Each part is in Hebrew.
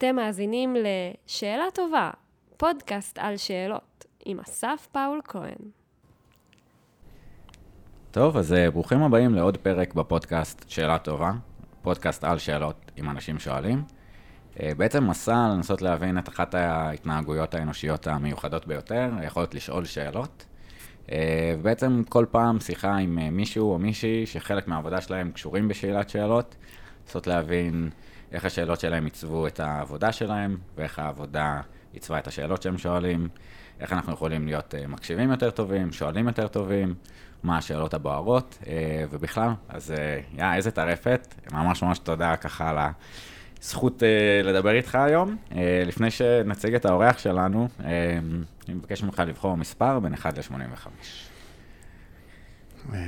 אתם מאזינים לשאלה טובה, פודקאסט על שאלות, עם אסף פאול כהן. טוב, אז ברוכים הבאים לעוד פרק בפודקאסט שאלה טובה, פודקאסט על שאלות עם אנשים שואלים. בעצם מסע לנסות להבין את אחת ההתנהגויות האנושיות המיוחדות ביותר, היכולת לשאול שאלות. ובעצם כל פעם שיחה עם מישהו או מישהי שחלק מהעבודה שלהם קשורים בשאלת שאלות, לנסות להבין איך השאלות שלהם עיצבו את העבודה שלהם, ואיך העבודה עיצבה את השאלות שהם שואלים, איך אנחנו יכולים להיות מקשיבים יותר טובים, שואלים יותר טובים, מה השאלות הבוערות, ובכלל, אז איזה טרפת, ממש ממש תודה ככה על הזכות לדבר איתך היום. לפני שנציג את האורח שלנו, אני מבקש ממך לבחור מספר בין 1 ל-85.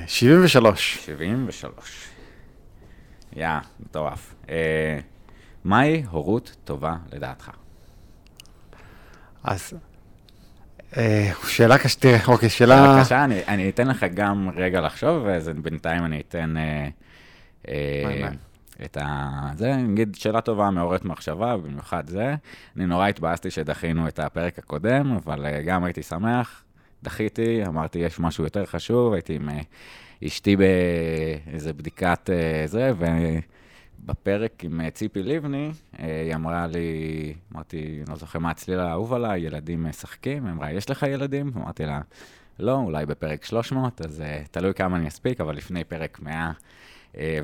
73. 73. מטורף. מהי הורות טובה לדעתך? אז, שאלה קשה, שאלה קשה, אני אתן לך גם רגע לחשוב, אז בינתיים אני אתן את ה... זה, נגיד, שאלה טובה מעוררת מחשבה, במיוחד זה. אני נורא התבאסתי שדחינו את הפרק הקודם, אבל גם הייתי שמח, דחיתי, אמרתי, יש משהו יותר חשוב, הייתי עם אשתי באיזה בדיקת זה, ובפרק עם ציפי ליבני, היא אמרה לי, אמרתי, לא זוכר מה הצליל האהוב עליי, ילדים משחקים, היא אמרה, יש לך ילדים? אמרתי לה, לא, אולי בפרק 300, אז תלוי כמה אני אספיק, אבל לפני פרק 100,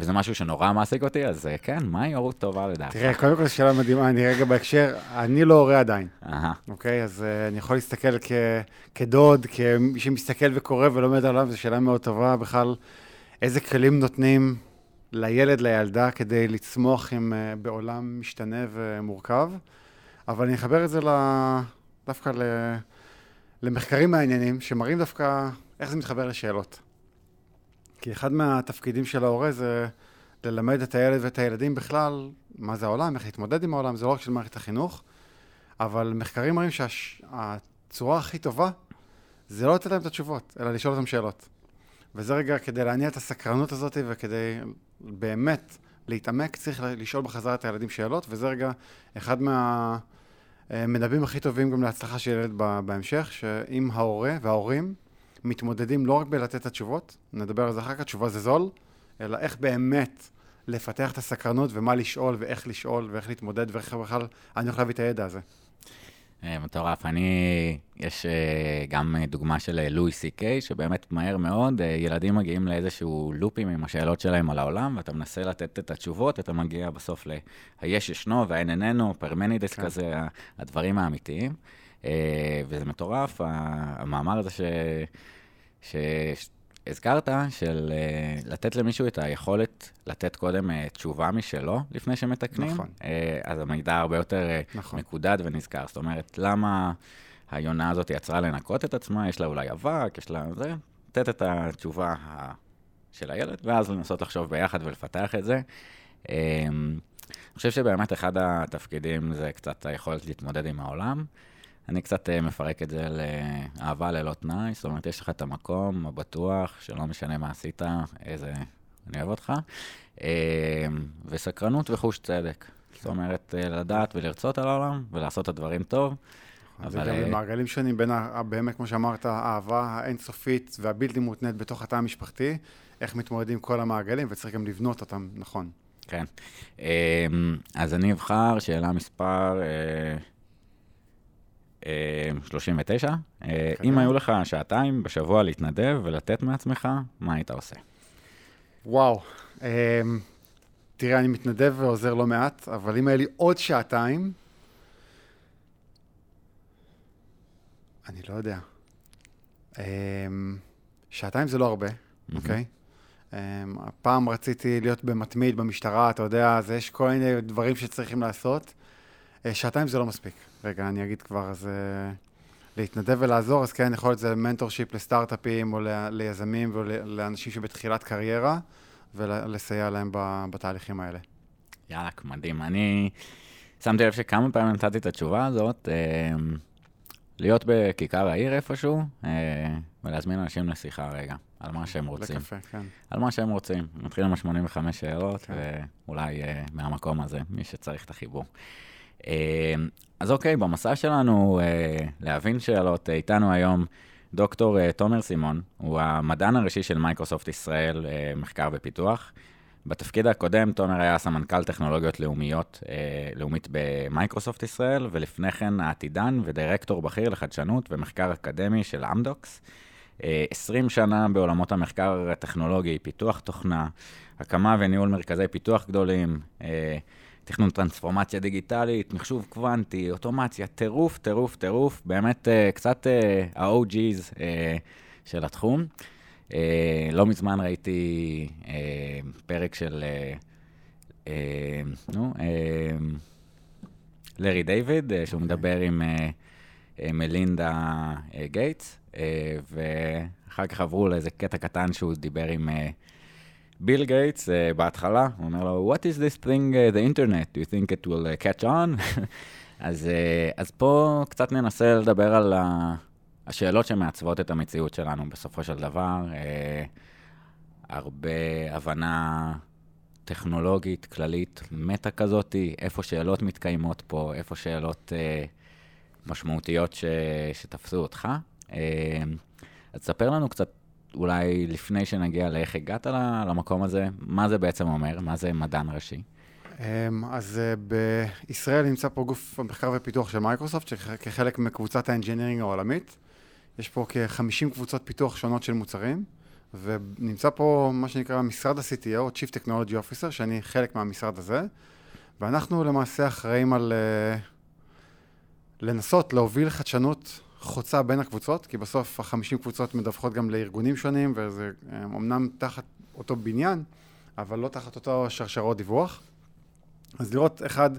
וזה משהו שנורא מעסיק אותי, אז כן, מהי הורות טובה לדעת? תראה, קודם כל שאלה מדהימה, אני רגע בהקשר, אני לא הורה עדיין, אוקיי? אז אני יכול להסתכל כדוד, כמי שמסתכל וקורא ולומד עליו, זו שאלה מאוד טובה, בכלל, איזה כלים נותנים לילד, לילדה, כדי לצמוח בעולם משתנה ומורכב, אבל אני אחבר את זה דווקא למחקרים מעניינים, שמראים דווקא איך זה מתחבר לשאלות. כי אחד מהתפקידים של ההורה זה ללמד את הילד ואת הילדים בכלל מה זה העולם, איך להתמודד עם העולם, זה לא רק של מערכת החינוך, אבל מחקרים מראים שהצורה הכי טובה זה לא לתת להם את התשובות, אלא לשאול אותם שאלות. וזה רגע כדי להניע את הסקרנות הזאת וכדי באמת להתעמק, צריך לשאול בחזרה את הילדים שאלות, וזה רגע אחד מהמנבאים הכי טובים גם להצלחה של ילד בהמשך, שאם ההורה וההורים מתמודדים לא רק בלתת התשובות, נדבר על זה אחר כך, התשובה זה זול, אלא איך באמת לפתח את הסקרנות ומה לשאול ואיך לשאול ואיך להתמודד ואיך בכלל אני הולך להביא את הידע הזה. מטורף, יש גם דוגמה של לואי סי-קיי, שבאמת מהר מאוד, ילדים מגיעים לאיזשהו לופים עם השאלות שלהם על העולם, ואתה מנסה לתת את התשובות, אתה מגיע בסוף ל-היש ישנו והאין איננו, פרמנידס כזה, הדברים האמיתיים. וזה מטורף, המאמר הזה שהזכרת, של לתת למישהו את היכולת לתת קודם תשובה משלו, לפני שמתקנים, נכון. אז המידע הרבה יותר נכון. מקודד ונזכר. זאת אומרת, למה היונה הזאת יצרה לנקות את עצמה, יש לה אולי אבק, יש לה זה, לתת את התשובה של הילד, ואז לנסות לחשוב ביחד ולפתח את זה. אני חושב שבאמת אחד התפקידים זה קצת היכולת להתמודד עם העולם. אני קצת מפרק את זה לאהבה ללא תנאי, זאת אומרת, יש לך את המקום הבטוח, שלא משנה מה עשית, איזה, אני אוהב אותך, וסקרנות וחוש צדק. זאת אומרת, לדעת ולרצות על העולם, ולעשות את הדברים טוב. זה גם במעגלים שונים בין, באמת, כמו שאמרת, האהבה האינסופית והבלתי מותנית בתוך התא המשפחתי, איך מתמודדים כל המעגלים, וצריך גם לבנות אותם, נכון. כן. אז אני אבחר, שאלה מספר 39. אם היו לך שעתיים בשבוע להתנדב ולתת מעצמך, מה היית עושה? וואו. תראה, אני מתנדב ועוזר לא מעט, אבל אם היה לי עוד שעתיים, אני לא יודע. שעתיים זה לא הרבה, אוקיי? הפעם רציתי להיות במתמיד במשטרה, אתה יודע, אז יש כל מיני דברים שצריכים לעשות. שעתיים זה לא מספיק. רגע, אני אגיד כבר, אז להתנדב ולעזור, אז כן, יכול להיות זה מנטורשיפ לסטארט-אפים או ליזמים ולאנשים שבתחילת קריירה, ולסייע להם בתהליכים האלה. יאללה, מדהים. אני שמתי לב שכמה פעמים נתתי את התשובה הזאת, להיות בכיכר העיר איפשהו, ולהזמין אנשים לשיחה רגע, על מה שהם רוצים. לקפה, כן. על מה שהם רוצים. מתחילים 85 שאלות, ואולי מהמקום הזה, מי שצריך את החיבור. אז אוקיי, במסע שלנו להבין שאלות, איתנו היום דוקטור תומר סימון, הוא המדען הראשי של מייקרוסופט ישראל, מחקר ופיתוח. בתפקיד הקודם תומר היה סמנכ"ל טכנולוגיות לאומית במייקרוסופט ישראל, ולפני כן העתידן ודירקטור בכיר לחדשנות ומחקר אקדמי של אמדוקס. 20 שנה בעולמות המחקר הטכנולוגי, פיתוח תוכנה, הקמה וניהול מרכזי פיתוח גדולים, תכנון טרנספורמציה דיגיטלית, מחשוב קוונטי, אוטומציה, טירוף, באמת קצת ה-OG's של התחום. לא מזמן ראיתי פרק של לרי דיוויד, שהוא מדבר עם מלינדה גייטס, ואחר כך עברו לאיזה קטע קטן שהוא דיבר עם ביל גייטס בהתחלה, הוא אומר לו, What is this thing, the internet? Do you think it will catch on? אז פה קצת ננסה לדבר על השאלות שמעצבות את המציאות שלנו בסופו של דבר, הרבה הבנה טכנולוגית, כללית, מטה כזאת, איפה שאלות מתקיימות פה, איפה שאלות משמעותיות שתפסו אותך. אז תספר לנו קצת, אולי לפני שנגיע לאיך הגעת למקום הזה, מה זה בעצם אומר, מה זה מדען ראשי? אז בישראל נמצא פה גוף המחקר ופיתוח של מייקרוסופט, כחלק מקבוצת האנג'ינירינג העולמית. יש פה כ-50 קבוצות פיתוח שונות של מוצרים, ונמצא פה מה שנקרא משרד ה-CTO, או Chief Technology Officer, שאני חלק מהמשרד הזה, ואנחנו למעשה אחראים על לנסות להוביל חדשנות חוצה בין הקבוצות, כי בסוף ה-50 קבוצות מדווחות גם לארגונים שונים, וזה אמנם תחת אותו בניין, אבל לא תחת אותו שרשרות דיווח. אז לראות אחד,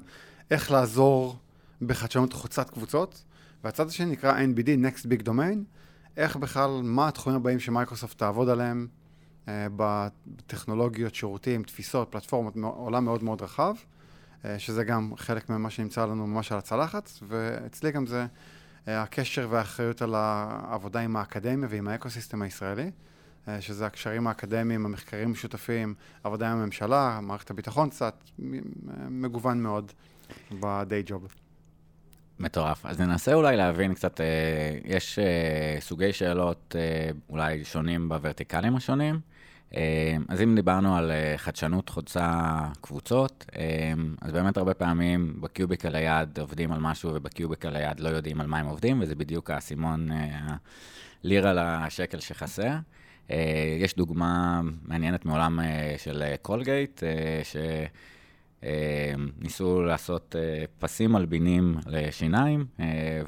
איך לעזור בחדשנות חוצת קבוצות, והצד השני נקרא NBD, Next Big Domain, איך בכלל, מה התחומים הבאים שמייקרוסופט תעבוד עליהם, בטכנולוגיות, שירותים, תפיסות, פלטפורמות, עולם מאוד מאוד רחב, שזה גם חלק ממה שנמצא לנו ממש על הצלחת, ואצלי גם זה הקשר והאחריות על העבודה עם האקדמיה ועם האקוסיסטם הישראלי, שזה הקשרים האקדמיים, המחקרים משותפים, עבודה עם הממשלה, מערכת הביטחון קצת, מגוון מאוד ב-day job. מטורף. אז ננסה אולי להבין קצת, יש סוגי שאלות אולי שונים בוורטיקלים השונים, אז אם דיברנו על חדשנות חוצה קבוצות, אז באמת הרבה פעמים בקיוביקל ליד עובדים על משהו, ובקיוביקל ליד לא יודעים על מה הם עובדים, וזה בדיוק הסימון הלירה לשקל שחסר. יש דוגמה מעניינת מעולם של קולגייט, שניסו לעשות פסים מלבינים לשיניים,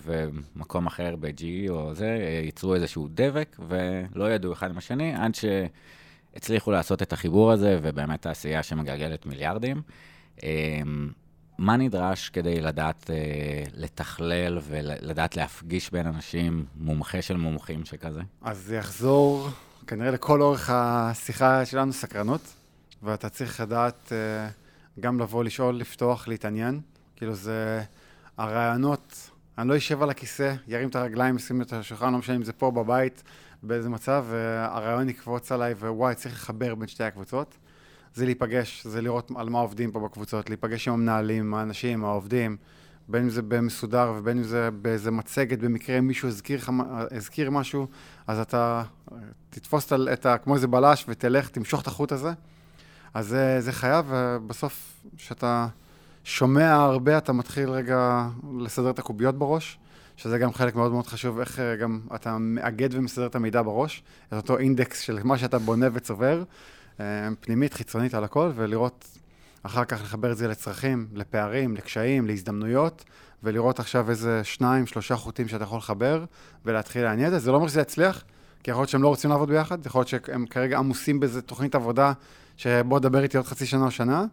ומקום אחר ב-GE או זה, ייצרו איזשהו דבק, ולא ידעו אחד עם השני, עד שהצליחו לעשות את החיבור הזה, ובאמת העשייה שמגלגלת מיליארדים. מה נדרש כדי לדעת לתכלל ולדעת להפגיש בין אנשים מומחה של מומחים שכזה? אז זה יחזור כנראה לכל אורך השיחה שלנו סקרנות, ואתה צריך לדעת גם לבוא, לשאול, לפתוח, להתעניין. כאילו זה הרעיונות, אני לא יישב על הכיסא, ירים את הרגליים, ישים את השולחן, לא משנה אם זה פה בבית, באיזה מצב, והרעיון יקפוץ עליי, ווואי, צריך לחבר בין שתי הקבוצות. זה להיפגש, זה לראות על מה עובדים פה בקבוצות, להיפגש עם המנהלים, האנשים, העובדים, בין אם זה במסודר ובין אם זה באיזה מצגת, במקרה מישהו הזכיר משהו, אז אתה תתפוס את כמו איזה בלש ותלך, תמשוך את החוט הזה. אז זה חייב, ובסוף שאתה שומע הרבה, אתה מתחיל רגע לסדר את הקוביות בראש, שזה גם חלק מאוד מאוד חשוב, איך גם אתה מאגד ומסדר את המידע בראש, את אותו אינדקס של מה שאתה בונה וצובר, פנימית, חיצונית על הכל, ולראות אחר כך לחבר את זה לצרכים, לפערים, לקשיים, להזדמנויות, ולראות עכשיו איזה 2-3 חוטים שאתה יכול לחבר, ולהתחיל לעניין את זה. זה לא אומר שזה יצליח, כי יכול להיות שהם לא רוצים לעבוד ביחד, יכול להיות שהם כרגע עמוסים באיזה תוכנית עבודה, שבוא דבר איתי עוד חצי שנה או שנה,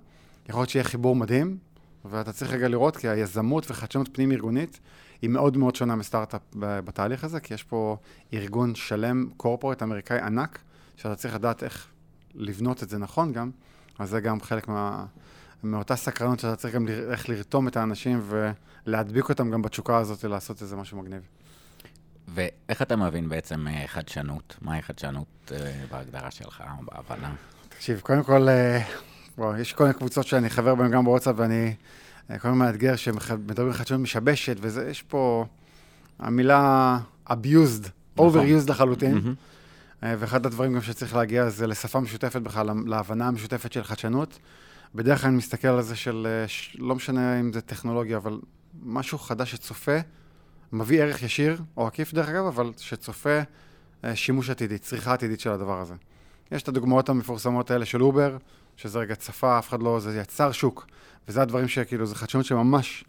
יכול להיות שיהיה חיבור מדהים, ואתה צריך רגע לראות, כי היזמות וחדשנות פנים ארגונית, היא מאוד מאוד שונה מסטארט-אפ בתהליך הזה, כי יש פה ארגון שלם, קורפורט, אמריקאי ענק, שאתה צריך לדעת איך לבנות את זה נכון גם, אז זה גם חלק מאותה סקרנות שאתה צריך גם איך לרתום את האנשים ולהדביק אותם גם בתשוקה הזאת ולעשות איזה משהו מגניב. ואיך אתה מבין בעצם חדשנות? מהי חדשנות בהגדרה שלך או בהבנה? תקשיב, קודם כל, יש כל מיני קבוצות שאני חבר בהן גם בוואטסאפ ואני כל מיני מאתגר שמדברים חדשנות משבשת, וזה, יש פה המילה abused, overused לחלוטין, ואחד הדברים גם שצריך להגיע זה לשפה משותפת בכלל, להבנה המשותפת של חדשנות. בדרך כלל אני מסתכל על זה של, לא משנה אם זה טכנולוגיה, אבל משהו חדש שצופה, מביא ערך ישיר, או עקיף דרך אגב, אבל שצופה שימוש עתידי, צריכה עתידית של הדבר הזה. יש את הדוגמאות המפורסמות האלה של אובר, שזה רגע צפה, אף אחד לא, זה יצר שוק, וזה הדברים שכאילו, זה חדשנות שממש,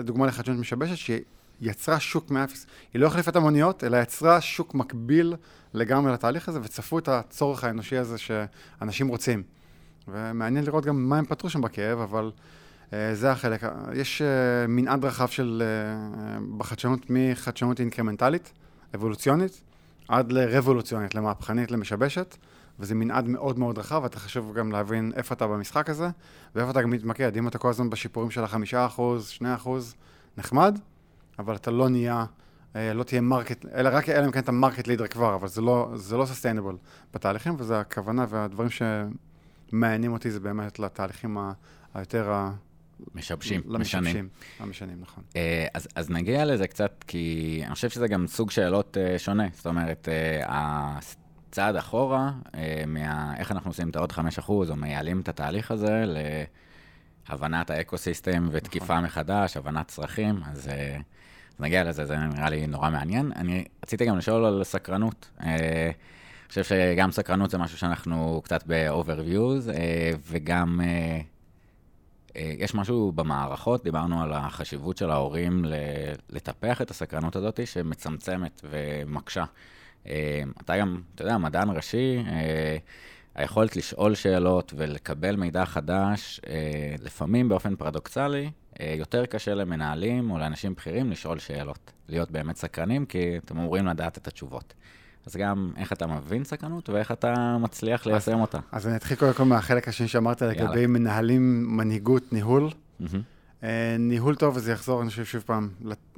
דוגמה לחדשנות משבשת, שיצרה שוק מאפס, היא לא החליפה את המוניות, אלא יצרה שוק מקביל לגמרי לתהליך הזה, וצפו את הצורך האנושי הזה שאנשים רוצים. ומעניין לראות גם מה הם פתרו שם בכאב, אבל זה החלק. יש מנעד רחב של בחדשנות, מחדשנות אינקרמנטלית, אבולוציונית, עד לרבולוציונית, למהפכנית, למשבשת, וזה מנעד מאוד מאוד רחב, ואתה חשוב גם להבין איפה אתה במשחק הזה, ואיפה אתה גם מתמקד. אם אתה כל הזמן בשיפורים של 5%, 2%, נחמד, אבל אתה לא נהיה, לא תהיה מרקט, אלא רק אלא אם כן אתה מרקט לידר כבר, אבל זה לא sustainable בתהליכים, וזה הכוונה, והדברים שמעניינים אותי זה באמת לתהליכים היותר משבשים, משנים. המשנים, נכון. אז נגיע לזה קצת, כי אני חושב שזה גם סוג שאלות שונה. זאת אומרת, צעד אחורה, איך אנחנו עושים את העוד 5%, או מייעלים את התהליך הזה להבנת האקוסיסטם ותקיפה מחדש, הבנת צרכים, אז נגיע לזה, זה נראה לי נורא מעניין. אני רציתי גם לשאול על סקרנות. אני חושב שגם סקרנות זה משהו שאנחנו קצת ב-overviews, וגם יש משהו במערכות, דיברנו על החשיבות של ההורים לטפח את הסקרנות הזאת שמצמצמת ומקשה. אתה גם, אתה יודע, מדען ראשי, היכולת לשאול שאלות ולקבל מידע חדש, לפעמים באופן פרדוקסלי, יותר קשה למנהלים או לאנשים בכירים לשאול שאלות, להיות באמת סקרנים, כי אתם אמורים לדעת את התשובות. אז גם איך אתה מבין סקרנות ואיך אתה מצליח ליישם אותה. אז אני אתחיל קודם כל מהחלק השני שאמרת לגבי מנהלים, מנהיגות, ניהול. ניהול טוב, וזה יחזור, אני חושב שוב פעם.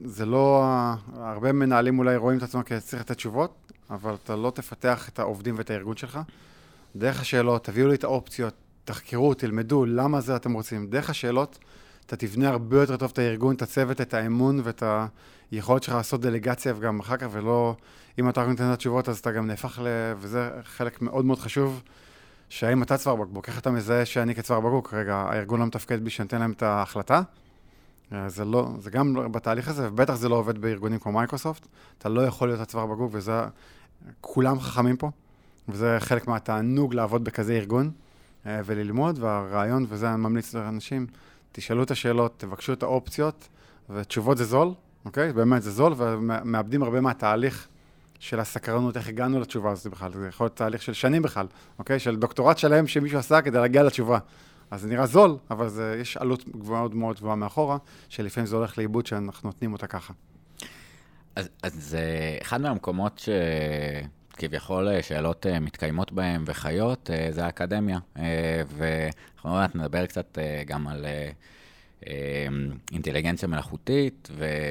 זה לא, הרבה מנהלים אולי רואים את עצמם כצריך את התשובות, אבל אתה לא תפתח את העובדים ואת הארגון שלך. דרך השאלות, תביאו לי את האופציות, תחקרו, תלמדו, למה זה אתם רוצים. דרך השאלות, אתה תבנה הרבה יותר טוב את הארגון, את הצוות, את האמון ואת היכולת שלך לעשות דלגציה וגם אחר כך, ולא, אם אתה רק נותן את התשובות, אז אתה גם נהפך וזה חלק מאוד מאוד חשוב, שהאם אתה צוואר בקבוק, איך אתה מזהה שאני כצוואר בקבוק? רגע, הארגון לא מתפקד בי שנתן להם את ההחלטה, זה לא, זה גם בתהליך הזה, ובטח זה לא עובד בארגונים כמו מייקרוסופט, אתה לא יכול להיות הצוואר בקבוק, וזה, כולם חכמים פה, וזה חלק מהתענוג לעבוד בכזה ארגון, וללמוד, והרעיון, וזה ממליץ לאנשים, תשאלו את השאלות, תבקשו את האופציות, ותשובות זה זול, אוקיי? באמת זה זול, ומאבדים הרבה מהתהליך של הסקרנות, איך הגענו לתשובה הזאת בכלל. זה יכול להיות תהליך של שנים בכלל, אוקיי? של דוקטורט שלם שמישהו עשה כדי להגיע לתשובה. אז זה נראה זול, אבל יש עלות מאוד מאוד גבוהה מאחורה, שלפעמים זה הולך לאיבוד שאנחנו נותנים אותה ככה. אז זה אחד מהמקומות שכביכול שאלות מתקיימות בהן וחיות, זה האקדמיה. ואנחנו עוד נדבר קצת גם על אינטליגנציה מלאכותית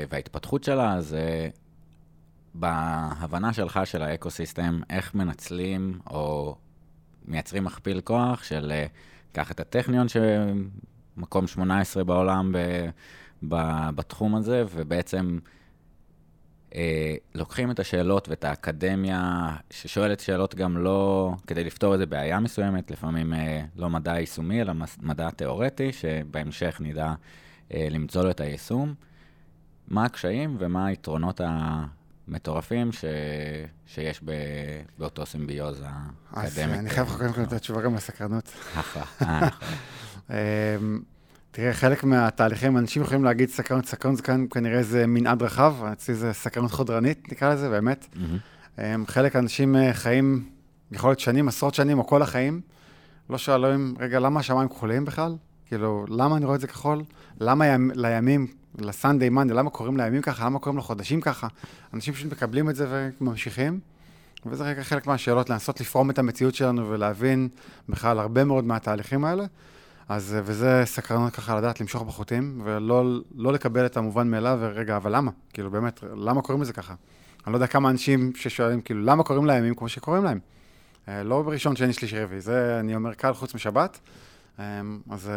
וההתפתחות שלה, אז בהבנה שלך של האקוסיסטם, איך מנצלים או מייצרים מכפיל כוח של, קח את הטכניון שמקום 18 בעולם בתחום הזה, ובעצם לוקחים את השאלות ואת האקדמיה ששואלת שאלות גם לא, כדי לפתור איזה בעיה מסוימת, לפעמים לא מדע יישומי, אלא מדע תיאורטי, שבהמשך נדע למצוא לו את היישום. מה הקשיים ומה היתרונות מטורפים שיש באותו סימביוזה האקדמית. אז אני חייב קודם כל את התשובה גם לסקרנות. תראה, חלק מהתהליכים, אנשים יכולים להגיד סקרנות, סקרנות זה כאן כנראה איזה מנעד רחב, אצלי זה סקרנות חודרנית, נקרא לזה, באמת. חלק האנשים חיים, יכול להיות שנים, עשרות שנים, או כל החיים, לא שאלוים, רגע, למה השמיים כחולים בכלל? כאילו, למה אני רואה את זה כחול? למה לימים, לסנדיי מנדיי, למה קוראים לימים ככה? למה קוראים לחודשים ככה? אנשים פשוט מקבלים את זה וממשיכים, וזה רגע חלק מהשאלות, לנסות לפרום את המציאות שלנו ולהבין בכלל הרבה מאוד מהתהליכים האלה. אז, וזה סקרנות ככה לדעת, למשוך בחוטים, ולא לקבל את המובן מאליו, ורגע, אבל למה? כאילו, באמת, למה קוראים לזה ככה? אני לא יודע כמה אנשים ששואלים, כאילו, למה קוראים לימים כמו שקוראים להם? לא בראשון, שני, שלישי, רביעי. זה, אני אומר, קל חוץ משבת. אז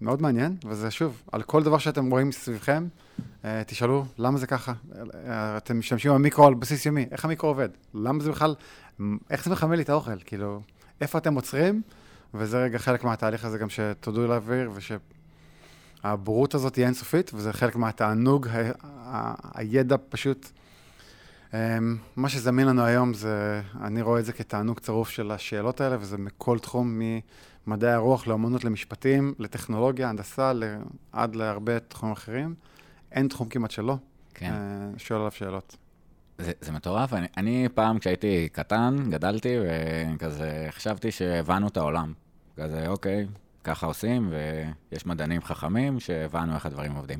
מאוד מעניין, וזה שוב, על כל דבר שאתם רואים סביבכם, תשאלו למה זה ככה, אתם משתמשים במיקרו על בסיס יומי, איך המיקרו עובד, למה זה בכלל, איך זה מחמל לי את האוכל, כאילו, איפה אתם עוצרים, וזה רגע חלק מהתהליך הזה גם שתודו להעביר, ושהברות הזאת היא אינסופית, וזה חלק מהתענוג, הידע פשוט, מה שזמין לנו היום, זה, אני רואה את זה כתענוג צרוף של השאלות האלה, וזה מכל תחום, ממדעי הרוח, לאמנות, למשפטים, לטכנולוגיה, הנדסה, עד להרבה תחומים אחרים. אין תחום כמעט שלא. כן. שואל עליו שאלות. זה מטורף. אני פעם כשהייתי קטן, גדלתי, וכזה חשבתי שהבנו את העולם. כזה, אוקיי, ככה עושים, ויש מדענים חכמים שהבנו איך הדברים עובדים.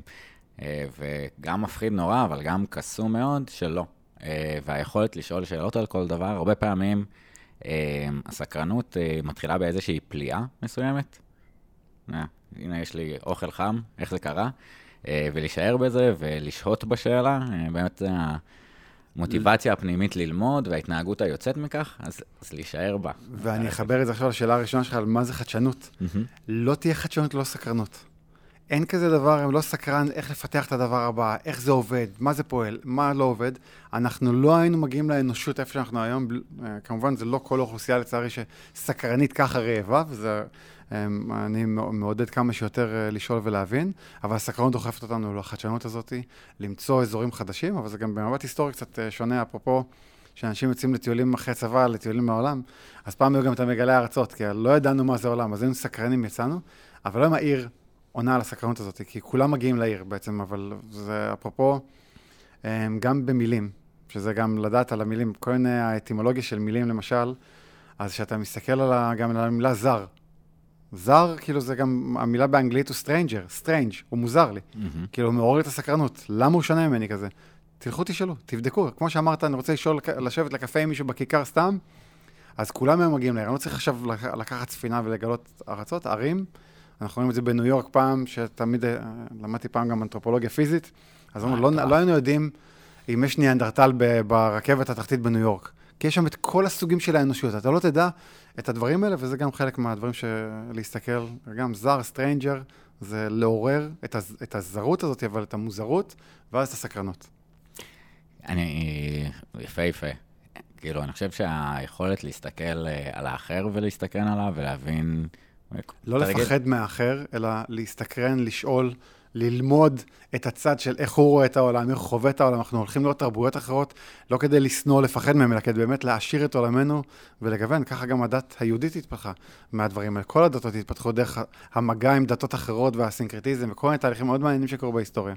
וגם מפחיד נורא, אבל גם קסום מאוד שלא. והיכולת לשאול שאלות על כל דבר, הרבה פעמים הסקרנות מתחילה באיזושהי פליאה מסוימת. הנה יש לי אוכל חם, איך זה קרה? ולהישאר בזה ולשהות בשאלה, באמת זה המוטיבציה הפנימית ללמוד וההתנהגות היוצאת מכך, אז להישאר בה. ואני אחבר את זה עכשיו לשאלה הראשונה שלך, על מה זה חדשנות. לא תהיה חדשנות ללא סקרנות. אין כזה דבר, הם לא סקרן איך לפתח את הדבר הבא, איך זה עובד, מה זה פועל, מה לא עובד. אנחנו לא היינו מגיעים לאנושות איפה שאנחנו היום, כמובן זה לא כל אוכלוסייה לצערי שסקרנית ככה רעבה, וזה, אני מעודד כמה שיותר לשאול ולהבין, אבל הסקרנות דוחפת אותנו לחדשנות הזאת, למצוא אזורים חדשים, אבל זה גם במבט היסטורי קצת שונה, אפרופו, שאנשים יוצאים לטיולים אחרי צבא, לטיולים מהעולם, אז פעם היו גם את המגלי הארצות, כי לא ידענו מה זה העולם, אז היינו סקרנים יצאנו, אבל לא עם העיר, עונה על הסקרנות הזאת, כי כולם מגיעים לעיר בעצם, אבל זה אפרופו, גם במילים, שזה גם לדעת על המילים, כל מיני האטימולוגיה של מילים למשל, אז שאתה מסתכל גם על המילה זר. זר, כאילו זה גם, המילה באנגלית הוא stranger, strange, הוא מוזר לי. כאילו הוא מעורר את הסקרנות, למה הוא שונה ממני כזה? תלכו תשאלו, תבדקו, כמו שאמרת, אני רוצה לשאול, לשבת לקפה עם מישהו בכיכר סתם, אז כולם הם מגיעים לעיר, אני לא צריך עכשיו לקחת ספינה ולגלות ארצות, ערים, אנחנו רואים את זה בניו יורק פעם, שתמיד למדתי פעם גם אנתרופולוגיה פיזית, אז לא היינו יודעים אם יש ניאנדרטל ברכבת התחתית בניו יורק, כי יש שם את כל הסוגים של האנושיות, אתה לא תדע את הדברים האלה, וזה גם חלק מהדברים שלהסתכל, גם זר, סטרנג'ר, זה לעורר את הזרות הזאת, אבל את המוזרות, ואז את הסקרנות. יפה. כאילו, אני חושב שהיכולת להסתכל על האחר ולהסתכל עליו, ולהבין... לא לפחד מהאחר, אלא להסתקרן, לשאול, ללמוד את הצד של איך הוא רואה את העולם, איך הוא חווה את העולם, אנחנו הולכים לראות תרבויות אחרות, לא כדי לסנוע, לפחד מהם, אלא כדי באמת להעשיר את עולמנו ולגוון, ככה גם הדת היהודית התפתחה מהדברים האלה, כל הדתות התפתחו דרך המגע עם דתות אחרות והסינקרטיזם, וכל מיני תהליכים מאוד מעניינים שקורו בהיסטוריה.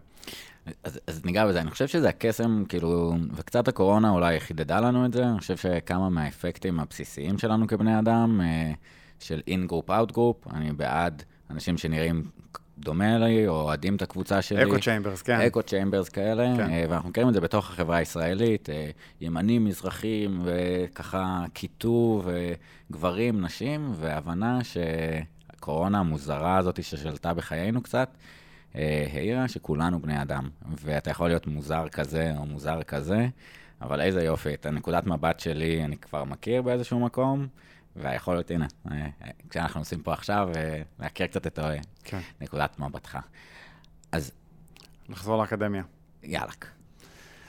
אז ניגע בזה, אני חושב שזה הקסם, כאילו, וקצת הקורונה אולי חידדה לנו את זה, אני חושב שכמה מהאפקטים הבסיסיים שלנו כבני אדם, של in-group, out-group, אני בעד אנשים שנראים דומה לי, או אוהדים את הקבוצה שלי. אקו-צ'יימברס, כן. אקו-צ'יימברס כאלה, כן. ואנחנו מכירים את זה בתוך החברה הישראלית, ימנים, מזרחים, וככה כיתוב, גברים, נשים, והבנה שהקורונה המוזרה הזאת ששלטה בחיינו קצת, העירה שכולנו בני אדם, ואתה יכול להיות מוזר כזה או מוזר כזה, אבל איזה יופי, את הנקודת מבט שלי אני כבר מכיר באיזשהו מקום, והיכולת, הנה, כשאנחנו עושים פה עכשיו, להכיר קצת את נקודת מבטך. אז... לחזור לאקדמיה. יאלק.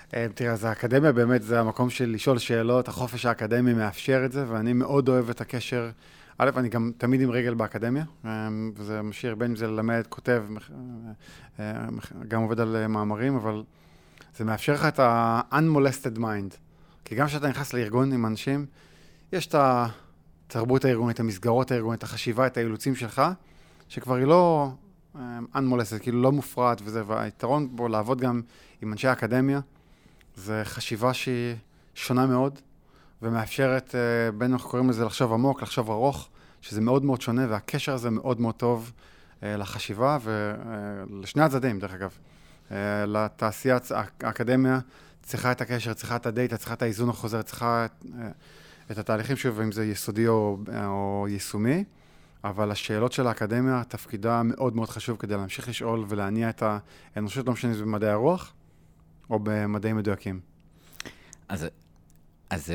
תראה, אז האקדמיה באמת זה המקום של לשאול שאלות, החופש האקדמי מאפשר את זה, ואני מאוד אוהב את הקשר. א', אני גם תמיד עם רגל באקדמיה, וזה משאיר בין אם זה ללמד, כותב, גם עובד על מאמרים, אבל זה מאפשר לך את ה-unmolested mind. כי גם כשאתה נכנס לארגון עם אנשים, יש את ה... תרבות הארגונית, המסגרות הארגונית, החשיבה, את האילוצים שלך, שכבר היא לא unmolested, כאילו לא מופרעת וזה, והיתרון בו לעבוד גם עם אנשי האקדמיה, זה חשיבה שהיא שונה מאוד, ומאפשרת, בין אנחנו קוראים לזה לחשוב עמוק, לחשוב ארוך, שזה מאוד מאוד שונה, והקשר הזה מאוד מאוד טוב לחשיבה, ולשני הצדדים, דרך אגב. לתעשייה, האקדמיה צריכה את הקשר, צריכה את הדאטה, צריכה את האיזון החוזר, צריכה... את התהליכים שוב, אם זה יסודי או יישומי, אבל השאלות של האקדמיה, תפקידה מאוד מאוד חשוב כדי להמשיך לשאול ולהניע את האנושות, לא משנה, במדעי הרוח או במדעים מדויקים. אז אז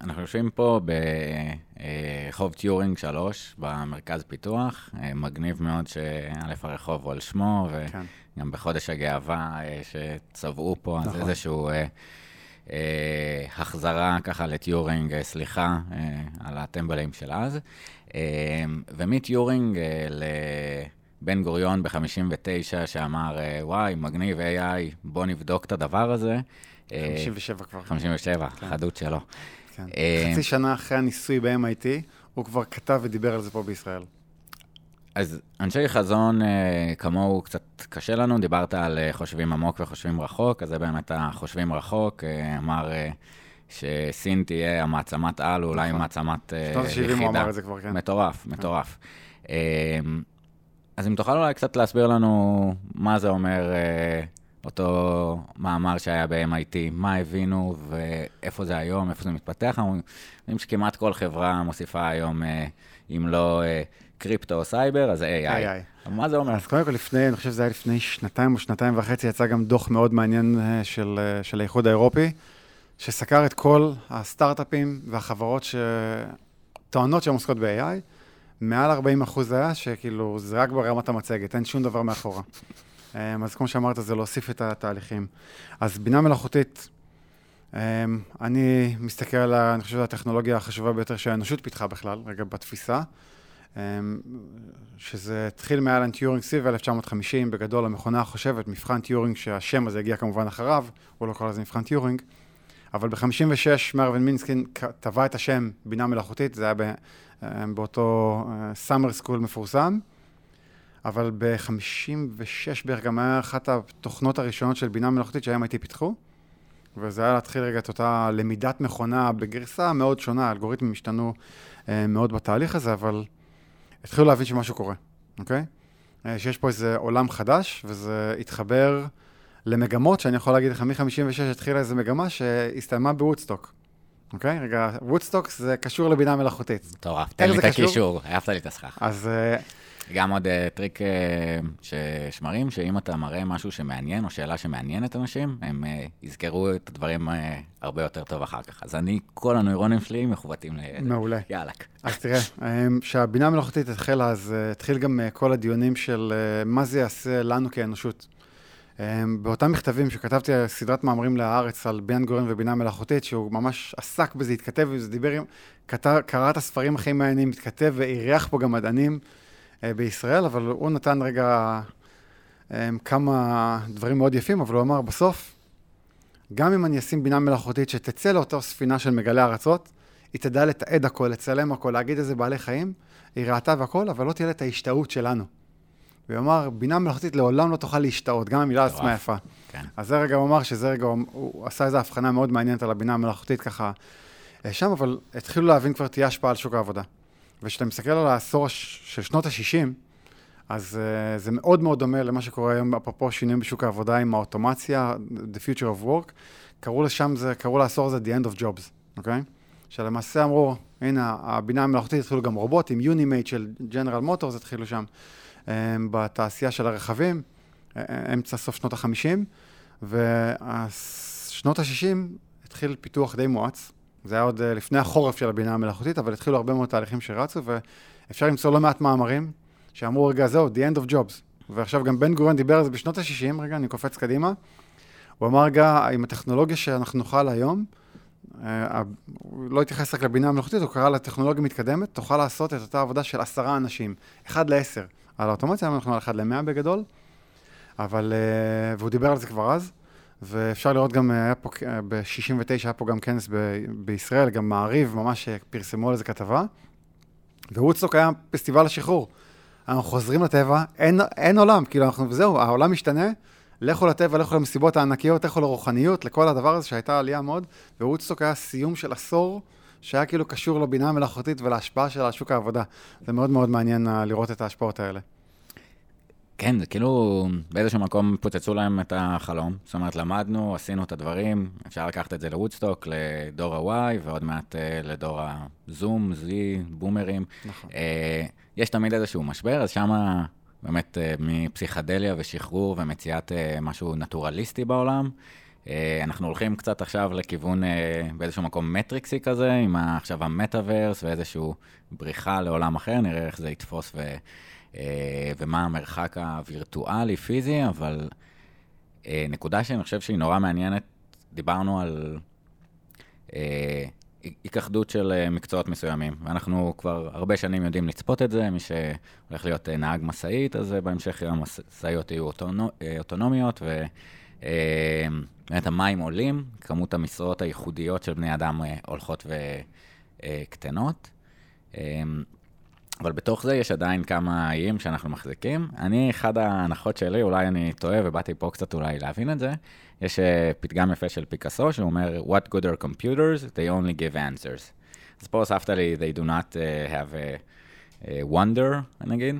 אנחנו יושבים פה ברחוב טיורינג 3, במרכז פיתוח. מגניב מאוד שאלף הרחוב הוא על שמו, וגם בחודש הגאווה שצבעו פה, אז איזשהו החזרה ככה לטיורינג, סליחה על הטמבלים של אז. ומטיורינג לבן גוריון ב-59 שאמר, וואי, מגניב AI, בוא נבדוק את הדבר הזה. 57 כבר. 57, חדות שלו. חצי שנה אחרי הניסוי ב-MIT, הוא כבר כתב ודיבר על זה פה בישראל. אז אנשי חזון כמוהו קצת קשה לנו, דיברת על חושבים עמוק וחושבים רחוק, אז זה באמת החושבים רחוק, אמר שסין תהיה המעצמת על, אולי מעצמת יחידה. מטורף, מטורף. אז אם תוכל אולי קצת להסביר לנו מה זה אומר אותו מאמר שהיה ב-MIT, מה הבינו ואיפה זה היום, איפה זה מתפתח. אנחנו יודעים שכמעט כל חברה מוסיפה היום, אם לא קריפטו או סייבר, אז AI. מה זה אומר? אז קודם כל, אני חושב שזה היה לפני שנתיים או שנתיים וחצי, יצא גם דוח מאוד מעניין של האיחוד האירופי, שסקר את כל הסטארט-אפים והחברות שטוענות שהן עוסקות ב-AI, מעל 40% היה שכאילו זה רק ברמת המצגת, אין שום דבר מאחורה. אז כמו שאמרת, זה להוסיף את התהליכים. אז בינה מלאכותית, אני מסתכל על, אני חושב, הטכנולוגיה החשובה ביותר שהאנושות פיתחה בכלל, רגע בתפיסה, שזה התחיל מאלן טיורינג סביב 1950, בגדול המכונה החושבת, מבחן טיורינג, שהשם הזה הגיע כמובן אחריו, הוא לא קורא לזה מבחן טיורינג, אבל ב-56 מרווין מינסקין טבע את השם בינה מלאכותית, זה היה באותו סאמר סקול מפורסם, אבל ב-56 בערך גם היה אחת התוכנות הראשונות של בינה מלאכותית שה-MIT פיתחו, וזה היה להתחיל רגע את אותה למידת מכונה בגרסה מאוד שונה, האלגוריתמים השתנו מאוד בתהליך הזה, אבל התחילו להבין שמשהו קורה, אוקיי? שיש פה איזה עולם חדש, וזה התחבר למגמות, שאני יכול להגיד לך, מ-56 התחילה איזה מגמה שהסתיימה בוודסטוק. אוקיי? רגע, וודסטוק זה קשור לבינה מלאכותית. טוב, תן לי את הקישור, אהבת לי את הסכך. אז גם עוד טריק ששמרים, שאם אתה מראה משהו שמעניין, או שאלה שמעניינת אנשים, הם יזכרו את הדברים הרבה יותר טוב אחר כך. אז אני, כל הנוירונים שלי מחוותים לידע. מעולה. יאלק. אז תראה, כשהבינה המלאכותית התחילה, אז התחיל גם כל הדיונים של מה זה יעשה לנו כאנושות. באותם מכתבים שכתבתי סדרת מאמרים לארץ על בן גוריון ובינה מלאכותית, שהוא ממש עסק בזה, התכתב וזה דיבר עם, קרא את הספרים הכי מעניינים, התכתב והיריח פה גם מדענים בישראל, אבל הוא נתן רגע כמה דברים מאוד יפים, אבל הוא אמר בסוף, גם אם אני אשים בינה מלאכותית שתצא לאותה ספינה של מגלי ארצות, היא תדע לתעד הכל, לצלם הכל, להגיד איזה בעלי חיים, היא ראתה והכל, אבל לא תהיה לה את ההשתאות שלנו. הוא אמר, בינה מלאכותית לעולם לא תוכל להשתאות, גם המילה עצמה יפה. כן. אז זה רגע הוא אמר שזה רגע, הוא עשה איזו הבחנה מאוד מעניינת על הבינה המלאכותית ככה שם, אבל התחילו להבין כבר תהיה השפעה על שוק העבודה. וכשאתה מסתכל על העשור של שנות ה-60, אז זה מאוד מאוד דומה למה שקורה היום, אפרופו שינויים בשוק העבודה עם האוטומציה, The Future of Work, קראו לעשור הזה The End of Jobs, אוקיי? שלמעשה אמרו, הנה, הבינה המלאכותית התחילו גם רובוטים, יונימייט של ג'נרל מוטורס התחילו שם, בתעשייה של הרכבים, אמצע סוף שנות ה-50, ושנות ה-60 התחיל פיתוח די מואץ, זה היה עוד לפני החורף של הבינה המלאכותית, אבל התחילו הרבה מאוד תהליכים שרצו, ואפשר למצוא לא מעט מאמרים, שאמרו רגע זהו, the end of jobs, ועכשיו גם בן גוריון דיבר על זה בשנות ה-60, רגע, אני קופץ קדימה, הוא אמר רגע, עם הטכנולוגיה שאנחנו נוכל היום, לא התייחס רק לבינה המלאכותית, הוא קרא לטכנולוגיה מתקדמת, תוכל לעשות את אותה עבודה של 10 אנשים, 1-10, על האוטומציה, אנחנו על 1-100 בגדול, אבל, והוא דיבר על זה כבר אז, ואפשר לראות גם, היה פה, ב-69 היה פה גם כנס בישראל, גם מעריב, ממש פרסמו על איזה כתבה, וודסטוק היה פסטיבל השחרור. אנחנו חוזרים לטבע, אין עולם, כאילו אנחנו, וזהו, העולם משתנה, לכו לטבע, לכו למסיבות הענקיות, לכו לרוחניות, לכל הדבר הזה שהייתה עלייה מאוד, וודסטוק היה סיום של עשור, שהיה כאילו קשור לבינה המלאכותית ולהשפעה של השוק העבודה. זה מאוד מאוד מעניין לראות את ההשפעות האלה. כן, זה כאילו באיזשהו מקום פוצצו להם את החלום. זאת אומרת, למדנו, עשינו את הדברים, אפשר לקחת את זה לוודסטוק, לדור הוואי, ועוד מעט לדור הזום, זי, בומרים. נכון. יש תמיד איזשהו משבר, אז שמה באמת מפסיכדליה ושחרור ומציאת משהו נטורליסטי בעולם, אנחנו הולכים קצת עכשיו לכיוון באיזשהו מקום מטריקסי כזה, עם עכשיו המטאברס ואיזשהו בריחה לעולם אחר, נראה איך זה יתפוס ומה המרחק הווירטואלי, פיזי, אבל נקודה שאני חושב שהיא נורא מעניינת, דיברנו על היכחדות של מקצועות מסוימים, ואנחנו כבר הרבה שנים יודעים לצפות את זה, מי שהולך להיות נהג מסעית, אז בהמשך המסעיות יהיו אוטונומיות, ובאמת המים עולים, כמות המשרות הייחודיות של בני אדם הולכות וקטנות, אבל בתוך זה יש עדיין כמה איים שאנחנו מחזיקים. אני, אחד ההנחות שלי, אולי אני טועה ובאתי פה קצת אולי להבין את זה, יש פתגם יפה של פיקאסו שאומר, What good are computers? They only give answers. אז פה הוספת לי, they do not have a wonder, נגיד.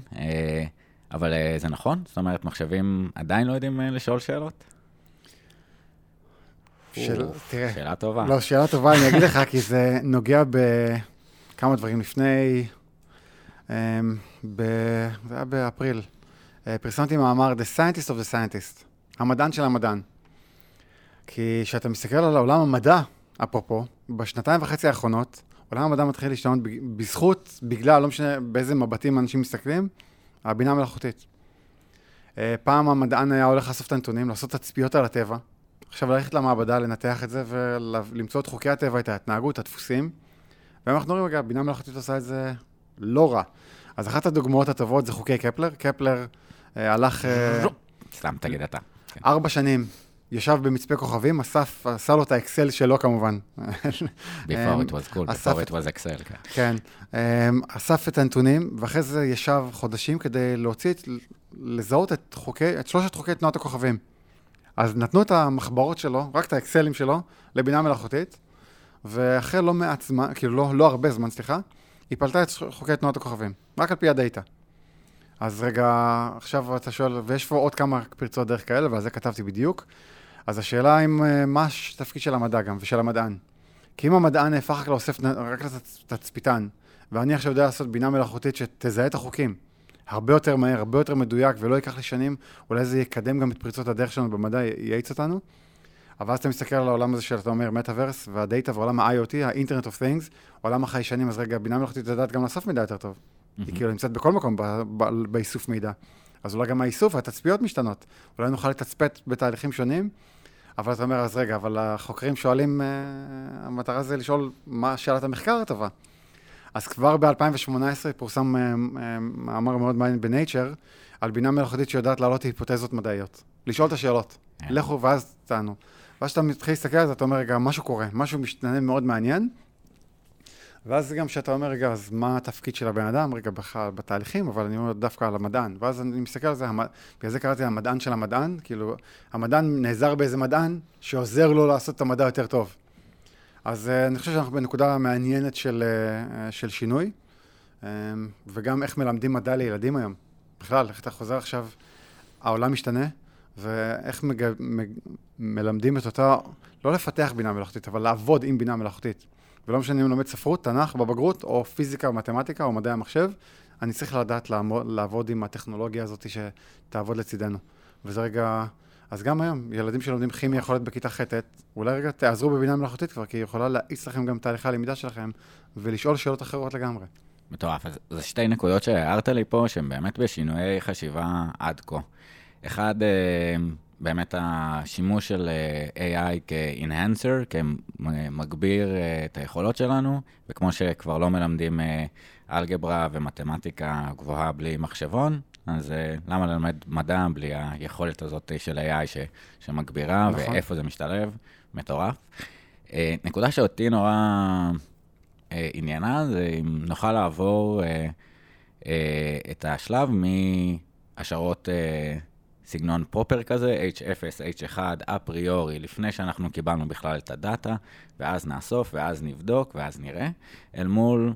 אבל זה נכון? זאת אומרת, מחשבים עדיין לא יודעים לשאול שאלות? שאלה טובה. לא, שאלה טובה, אני אגיד לך, כי זה נוגע בכמה דברים לפני... זה היה באפריל, פרסמתי מאמר The Scientist of the Scientist, המדען של המדען. כי כשאתה מסתכל על העולם המדע, אפרופו, בשנתיים וחצי האחרונות, עולם המדע מתחיל להשתנות בזכות, בגלל, לא משנה באיזה מבטים אנשים מסתכלים, הבינה מלאכותית. פעם המדען היה הולך לאסוף את הנתונים, לעשות תצפיות על הטבע, עכשיו ללכת למעבדה, לנתח את זה ולמצוא את חוקי הטבע, את ההתנהגות, הדפוסים, ואנחנו רואים, רגע, בינה מלאכותית עושה את זה... לא רע. אז אחת הדוגמאות הטובות זה חוקי קפלר. קפלר הלך... סתם, תגיד אתה. 4 שנים ישב במצפה כוכבים, אסף, עשה לו את האקסל שלו כמובן. Before it was cool, before it was Excel. כן. אסף את הנתונים, ואחרי זה ישב חודשים כדי להוציא, לזהות את שלושת חוקי תנועת הכוכבים. אז נתנו את המחברות שלו, רק את האקסלים שלו, לבינה מלאכותית, ואחרי לא מעט זמן, כאילו לא הרבה זמן, סליחה, היא פלטה את חוקי תנועת הכוכבים, רק על פי הדאטה. אז רגע, עכשיו אתה שואל, ויש פה עוד כמה פרצות דרך כאלה, ועל זה כתבתי בדיוק. אז השאלה אם מה התפקיד של המדע גם, ושל המדען. כי אם המדען הפך רק לתצפיתן, ואני עכשיו יודע לעשות בינה מלאכותית שתזהה את החוקים, הרבה יותר מהר, הרבה יותר מדויק, ולא ייקח לשנים, אולי זה יקדם גם את פרצות הדרך שלנו במדע, יעיץ אותנו. אבל אז אתה מסתכל על העולם הזה שאתה אומר, מטאברס והדאטה ועולם ה-IoT, ה-Internet of Things, עולם החיישנים, אז רגע, בינה מלאכותית לדעת גם לאסוף מידע יותר טוב. היא כאילו נמצאת בכל מקום באיסוף מידע. אז אולי גם האיסוף, התצפיות משתנות. אולי נוכל לתצפת בתהליכים שונים, אבל אתה אומר, אז רגע, אבל החוקרים שואלים, המטרה זה לשאול מה שאלת המחקר הטובה. אז כבר ב-2018 פורסם מאמר מאוד מעניין בנייצ'ר, על בינה מלאכותית שיודעת להעלות היפותזות מדעיות. לשאול את השאלות. לכו ואז תענו. ואז שאתה מתחיל להסתכל על זה, אתה אומר, רגע, משהו קורה, משהו משתנה מאוד מעניין, ואז גם שאתה אומר, רגע, אז מה התפקיד של הבן אדם, רגע, בתהליכים, אבל אני אומר דווקא על המדען, ואז אני מסתכל על זה, בגלל זה קראתי המדען של המדען, כאילו, המדען נעזר באיזה מדען, שעוזר לו לעשות את המדע יותר טוב. אז אני חושב שאנחנו בנקודה מעניינת של שינוי, וגם איך מלמדים מדע לילדים היום. בכלל, איך אתה חוזר עכשיו, העולם משתנה, ואיך מלמדים את אותה, לא לפתח בינה מלאכותית, אבל לעבוד עם בינה מלאכותית. ולא משנה אם לומד ספרות, תנ"ך, בבגרות, או פיזיקה, או מתמטיקה, או מדעי המחשב, אני צריך לדעת לעבוד עם הטכנולוגיה הזאת שתעבוד לצידנו. וזה רגע, אז גם היום, ילדים שלומדים כימיה יכול להיות בכיתה חטת, אולי רגע תעזרו בבינה מלאכותית כבר, כי היא יכולה להאיץ לכם גם תהליכי הלמידה שלכם, ולשאול שאלות אחרות לגמרי. מטורף, אז זה 2 נקודות שהערת לי פה, שהן באמת בשינויי חשיבה עד כה. אחד, באמת השימוש של AI כ-enhancer, כמגביר את היכולות שלנו, וכמו שכבר לא מלמדים אלגברה ומתמטיקה גבוהה בלי מחשבון, אז למה ללמד מדע בלי היכולת הזאת של AI שמגבירה, נכון. ואיפה זה משתלב, מטורף. נקודה שאותי נורא עניינה, זה אם נוכל לעבור את השלב מהשערות... סגנון פופר כזה, H0, H1, אפריורי, לפני שאנחנו קיבלנו בכלל את הדאטה, ואז נאסוף, ואז נבדוק, ואז נראה, אל מול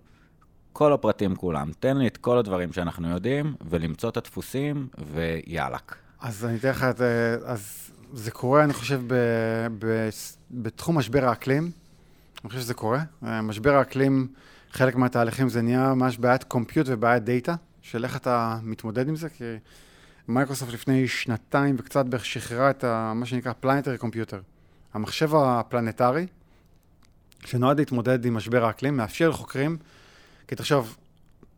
כל הפרטים כולם. תן לי את כל הדברים שאנחנו יודעים, ולמצוא את הדפוסים, ויאלק. אז אני אתן לך, אז זה קורה, אני חושב, בתחום משבר האקלים, אני חושב שזה קורה. משבר האקלים, חלק מהתהליכים זה נהיה ממש בעיית קומפיוט ובעיית דאטה, של איך אתה מתמודד עם זה, כי... מייקרוסופט לפני 2 וקצת בערך שחררה את מה שנקרא פלנטרי קומפיוטר. המחשב הפלנטרי, שנועד להתמודד עם משבר האקלים, מאפשר לחוקרים, כי תחשוב,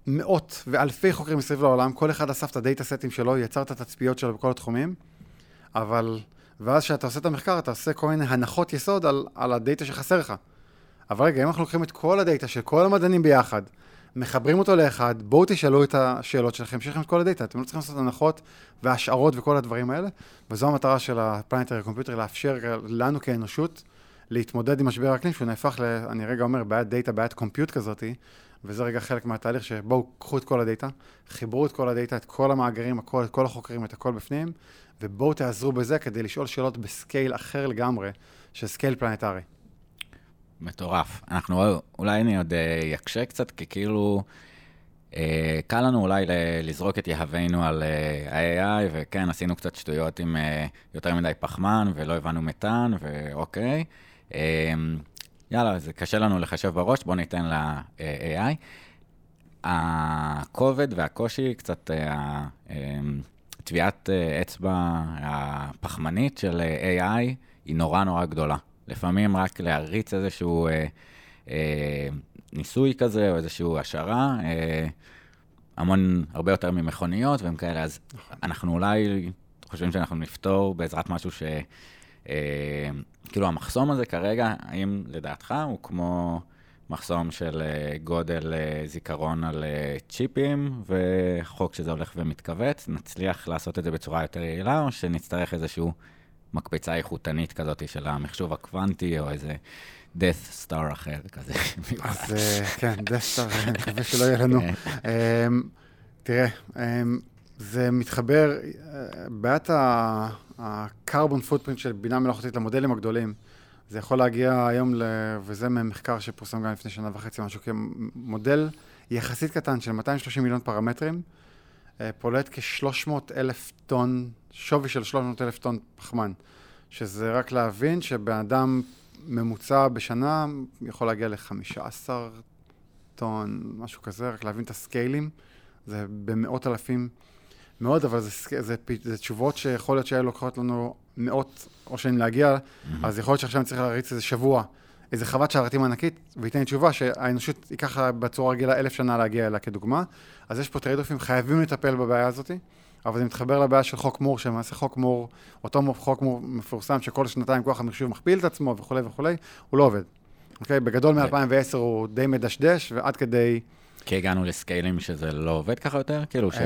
מאות ואלפי חוקרים מסביב לעולם, כל אחד אסף את הדאטה סטים שלו, יצר את התצפיות שלו בכל התחומים, אבל, ואז שאתה עושה את המחקר, אתה עושה כל מיני הנחות יסוד על הדאטה שחסר לך. אבל רגע, אם אנחנו לוקחים את כל הדאטה של כל המדענים ביחד, מחברים אותו לאחד, בואו תשאלו את השאלות שלכם, שיש לכם את כל הדאטה, אתם לא צריכים לעשות הנחות והשערות וכל הדברים האלה, וזו המטרה של הפלנטרי קומפיוטר, לאפשר לנו כאנושות להתמודד עם משבר האקלים, שהוא נהפך, אני רגע אומר, בעיית דאטה, בעיית קומפיוט כזאת, וזה רגע חלק מהתהליך שבואו קחו את כל הדאטה, חיברו את כל הדאטה, את כל המאגרים, הכל, את כל החוקרים, את הכל בפנים, ובואו תעזרו בזה כדי לשאול שאלות בסקייל אחר לגמרי, של סקייל פלנטרי. מטורף. אנחנו, אולי אני עוד יקשה קצת, כי כאילו, קל לנו אולי לזרוק את יהבנו על ה-AI, וכן, עשינו קצת שטויות עם יותר מדי פחמן, ולא הבנו מתאן, ואוקיי. יאללה, זה קשה לנו לחשב בראש, בואו ניתן ל-AI. הכובד והקושי, קצת טביעת אצבע הפחמנית של AI, היא נורא נורא גדולה. לפעמים רק להריץ איזשהו ניסוי כזה, או איזשהו השערה, הרבה יותר ממכוניות, והם כאלה, אז אנחנו אולי חושבים שאנחנו נפתור בעזרת משהו ש... כאילו המחסום הזה כרגע, האם לדעתך הוא כמו מחסום של גודל זיכרון על צ'יפים, וחוק שזה הולך ומתכווץ, נצליח לעשות את זה בצורה יותר יעילה, או שנצטרך איזשהו מקפצה איכותנית כזאת של המחשוב הקוונטי, או איזה death star אחר כזה. אז כן, death star, אני חושב שלא יהיה לנו. תראה, זה מתחבר, בעיית הקרבון פוטפרינט של בינה מלאכותית למודלים הגדולים, זה יכול להגיע היום, וזה ממחקר שפורסם גם לפני שנה וחצי, משהו כמודל יחסית קטן של 230 מיליון פרמטרים, פולט כ-300,000 טון, שווי של 300,000 טון פחמן, שזה רק להבין שבאדם ממוצע בשנה יכול להגיע ל-15 טון, משהו כזה, רק להבין את הסקיילים, זה במאות אלפים מאוד, אבל זה תשובות שיכול להיות שהיו לוקחות לנו מאות או שנים להגיע, אז יכול להיות שעכשיו אני צריך להריץ איזה שבוע, איזה חוות שרתים ענקית, ויתן לי תשובה שהאנושות ייקח בצורה רגילה 1,000 שנה להגיע אליה כדוגמה, אז יש פה טרייד-אופים, חייבים לטפל בבעיה הזאת, אבל זה מתחבר לבעיה של חוק מור, שמעשה חוק מור, אותו חוק מור מפורסם שכל שנתיים כוח המחשוב מכפיל את עצמו וכו' וכו', הוא לא עובד. אוקיי? בגדול מ-2010 הוא די מדשדש, ועד כדי... כי הגענו לסקיילים שזה לא עובד ככה יותר? כאילו ש...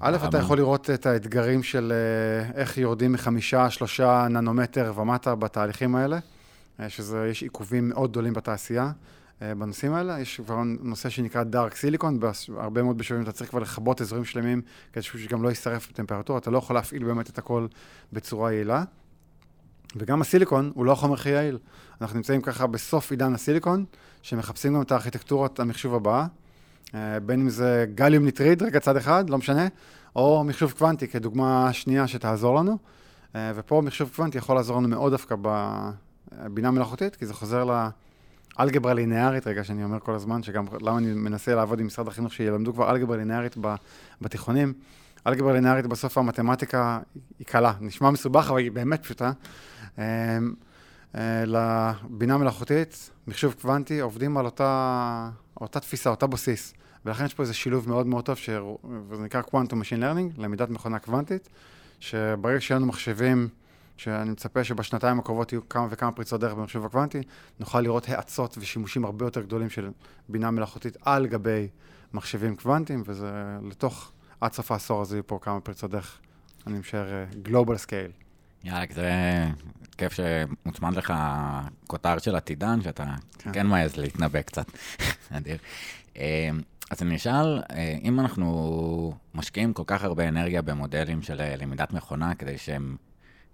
א', אתה יכול לראות את האתגרים של איך יורדים מ5-3 ננומטר ומטה בתהליכים האלה, שיש עיכובים מאוד גדולים בתעשייה בנושאים האלה. יש כבר נושא שנקרא דארק סיליקון, הרבה מאוד בשבילים אתה צריך כבר לחבות אזורים שלמים, כדי שגם לא יישרף בטמפרטורה, אתה לא יכול להפעיל באמת את הכל בצורה יעילה. וגם הסיליקון הוא לא החומר הכי יעיל. אנחנו נמצאים ככה בסוף עידן הסיליקון, שמחפשים גם את הארכיטקטורת המחשוב הבאה, בין אם זה גליום ניטריד, רגע צד אחד, לא משנה, או מחשוב קוונטי, כדוגמה שנייה שתעזור לנו. ופה מחשוב קוונטי יכול לעזור לנו מאוד דווקא בינה מלאכותית, כי זה חוזר לאלגברה לינארית, רגע שאני אומר כל הזמן, שגם למה אני מנסה לעבוד עם משרד החינוך, שילמדו כבר אלגברה לינארית בתיכונים. אלגברה לינארית בסוף המתמטיקה היא קלה, נשמע מסובך, אבל היא באמת פשוטה. לבינה מלאכותית, מחשוב קוונטי, עובדים על אותה תפיסה, אותה בוסיס, ולכן יש פה איזה שילוב מאוד מאוד טוב, וזה נקרא Quantum Machine Learning, למידת מכונה קוונטית, שברגע שלנו מחשבים, שאני מצפה שבשנתיים הקרובות יהיו כמה וכמה פריצות דרך במחשוב הקוונטי, נוכל לראות האצות ושימושים הרבה יותר גדולים של בינה מלאכותית על גבי מחשבים קוונטיים, וזה לתוך עד סוף העשור הזה יהיו פה כמה פריצות דרך, אני משאר גלובל סקייל. יאללה, זה כיף שמוצמד לך כותר של עתידן, שאתה כן מייז להתנבא קצת, אדיר. אז אני אשאל, אם אנחנו משקיעים כל כך הרבה אנרגיה במודלים של למידת מכונה, כדי שהם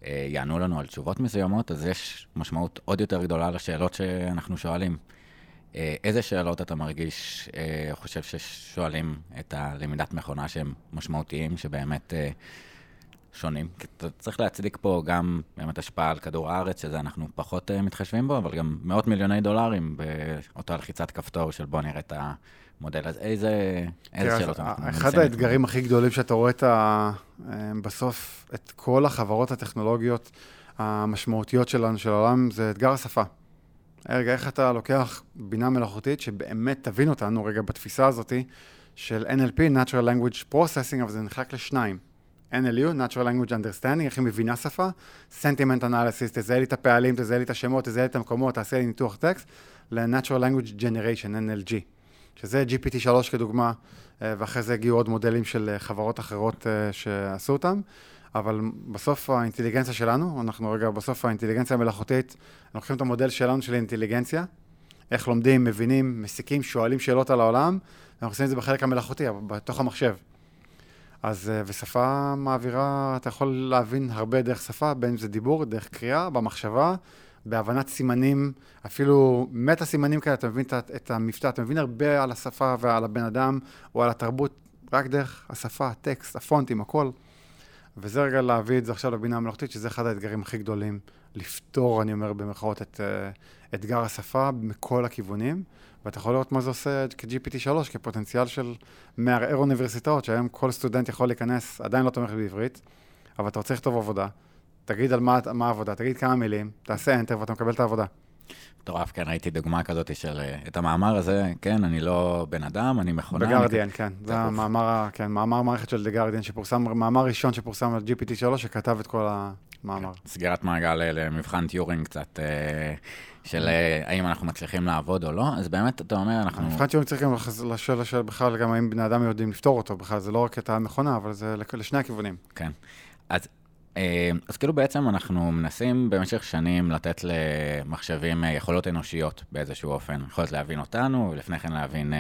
יענו לנו על תשובות מסוימות, אז יש משמעות עוד יותר גדולה לשאלות שאנחנו שואלים. איזה שאלות אתה מרגיש, חושב ששואלים את הלמידת מכונה שהם משמעותיים, שבאמת... שונים, כי אתה צריך להצדיק פה גם באמת השפעה על כדור הארץ, שזה אנחנו פחות מתחשבים בו, אבל גם מאות מיליוני דולרים באותה לחיצת כפתור של בוא נראה את המודל. אז איזה שאלות אנחנו מנסים? אחד האתגרים הכי גדולים שאתה רואה בסוף את כל החברות הטכנולוגיות, המשמעותיות שלנו, של העולם, זה אתגר השפה. רגע, איך אתה לוקח בינה מלאכותית שבאמת תבין אותנו רגע בתפיסה הזאת של NLP, Natural Language Processing, אבל זה נחלק לשניים. NLU, Natural Language Understanding, איך היא מבינה שפה, Sentiment Analysis, תזהה לי את הפעלים, תזהה לי את השמות, תזהה לי את המקומות, תעשה לי ניתוח טקסט, ל-Natural Language Generation, NLG, שזה GPT-3 כדוגמה, ואחרי זה הגיעו עוד מודלים של חברות אחרות שעשו אותם, אבל בסוף האינטליגנציה שלנו, אנחנו רגע בסוף האינטליגנציה המלאכותית, אנחנו לוקחים את המודל שלנו של אינטליגנציה, איך לומדים, מבינים, מסיקים, שואלים שאלות על העולם, ואנחנו עושים את זה בחלק המלאכותי, בתוך המחשב. אז ושפה מעבירה, אתה יכול להבין הרבה דרך שפה, בין אם זה דיבור, דרך קריאה, במחשבה, בהבנת סימנים, אפילו מטה סימנים כאלה, אתה מבין את המבטא, אתה מבין הרבה על השפה ועל הבן אדם, או על התרבות, רק דרך השפה, הטקסט, הפונטים, הכל. וזה רגע להביא את זה עכשיו לבינה המלאכותית, שזה אחד האתגרים הכי גדולים, לפתור, אני אומר, במרכאות, את אתגר השפה מכל הכיוונים, ואתה יכול לראות מה זה עושה כ-GPT-3, כפוטנציאל של מערער אוניברסיטאות, שהיום כל סטודנט יכול להיכנס, עדיין לא תומך בעברית, אבל אתה רוצה לכתוב עבודה, תגיד על מה העבודה, תגיד כמה מילים, תעשה Enter ואתה מקבל את העבודה. מטורף, כן, ראיתי דוגמה כזאת של את המאמר הזה, כן, אני לא בן אדם, אני מכונה. בגרדיאן, כן, זה מאמר מערכת של דגרדיאן, שפורסם, מאמר ראשון שפורסם על GPT-3, שכתב את כל המאמר. סגירת מעגל למבחן טיורינג קצת, של האם אנחנו מצליחים לעבוד או לא, אז באמת, אתה אומר, אנחנו... מבחן טיורינג צריך גם לשאול בכלל, גם האם בני אדם יודעים לפתור אותו, בכלל, זה לא רק את המכונה, אבל זה לשני הכיוונים. כן, אז כאילו בעצם אנחנו מנסים במשך שנים לתת למחשבים יכולות אנושיות באיזשהו אופן, יכולת להבין אותנו, ולפני כן להבין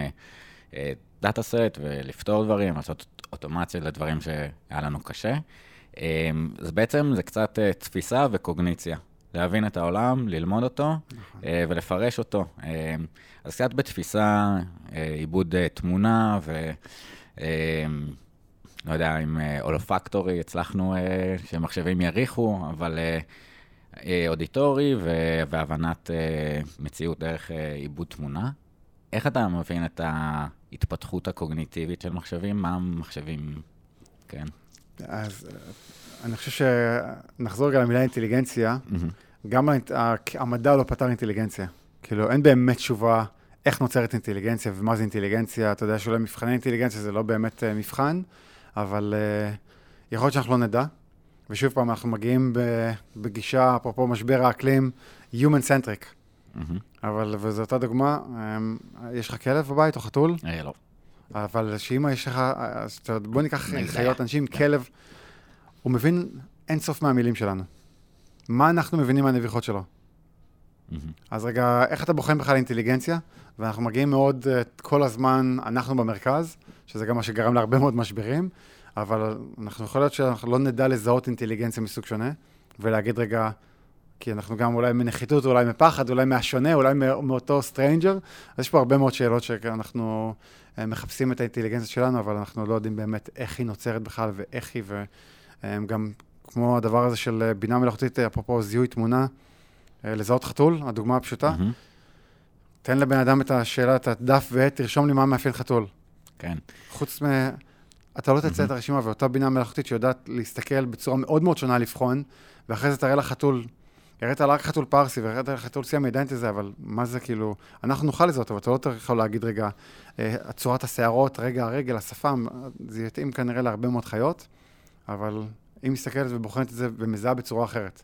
דאטה סט ולפתור דברים, לעשות אוטומציה לדברים שהיה לנו קשה. אז בעצם זה קצת תפיסה וקוגניציה, להבין את העולם, ללמוד אותו ולפרש אותו. אז קצת בתפיסה, עיבוד תמונה ו... לא יודע, עם אולופקטורי הצלחנו שמחשבים יריחו, אבל אודיטורי והבנת מציאות דרך עיבוד תמונה. איך אתה מבין את ההתפתחות הקוגניטיבית של מחשבים? מה מחשבים? כן. אז אני חושב שנחזור גם למילה אינטליגנציה. גם המדע לא פתר אינטליגנציה. כאילו, אין באמת תשובה איך נוצרת אינטליגנציה ומה זה אינטליגנציה. אתה יודע שאולי מבחני אינטליגנציה זה לא באמת מבחן. אבל יכול להיות שאנחנו לא נדע, ושוב פעם אנחנו מגיעים בגישה, אפרופו משבר האקלים, human-centric. אבל, וזו אותה דוגמה, יש לך כלב בבית או חתול? לא. אבל שאימא יש לך, בוא ניקח חיות אנשים, כלב, הוא מבין אינסוף מהמילים שלנו. מה אנחנו מבינים מהנביחות שלו? אז רגע, איך אתה בוחן בכלל אינטליגנציה? ואנחנו מגיעים מאוד, כל הזמן אנחנו במרכז, שזה גם מה שגרם להרבה מאוד משברים, אבל אנחנו יכול להיות שאנחנו לא נדע לזהות אינטליגנציה מסוג שונה, ולהגיד רגע, כי אנחנו גם אולי מנחיתות, אולי מפחד, אולי מהשונה, אולי מאותו סטרנג'ר, אז יש פה הרבה מאוד שאלות שאנחנו מחפשים את האינטליגנציה שלנו, אבל אנחנו לא יודעים באמת איך היא נוצרת בכלל ואיך היא, וגם כמו הדבר הזה של בינה מלאכותית, אפרופו זיהוי תמונה, לזהות חתול, הדוגמה הפשוטה, תן לבן אדם את השאלה, את הדף ואת, תרשום לי מה מאפיין חתול. כן. חוץ מה... אתה לא תצא את הרשימה, ואותה בינה מלאכותית שיודעת להסתכל בצורה מאוד מאוד שונה לבחון, ואחרי זה תראה לה חתול, הראית לה רק חתול פרסי, והראית לה חתול סיימי, עדיין את זה, אבל מה זה כאילו... אנחנו נוכל לזהות, אבל אתה לא יכול להגיד רגע, צורת השערות, רגע הרגל, השפה, זה יתאים כנראה להרבה מאוד חיות, אבל היא מסתכלת ובוחנת את זה ומזהה בצורה אחרת.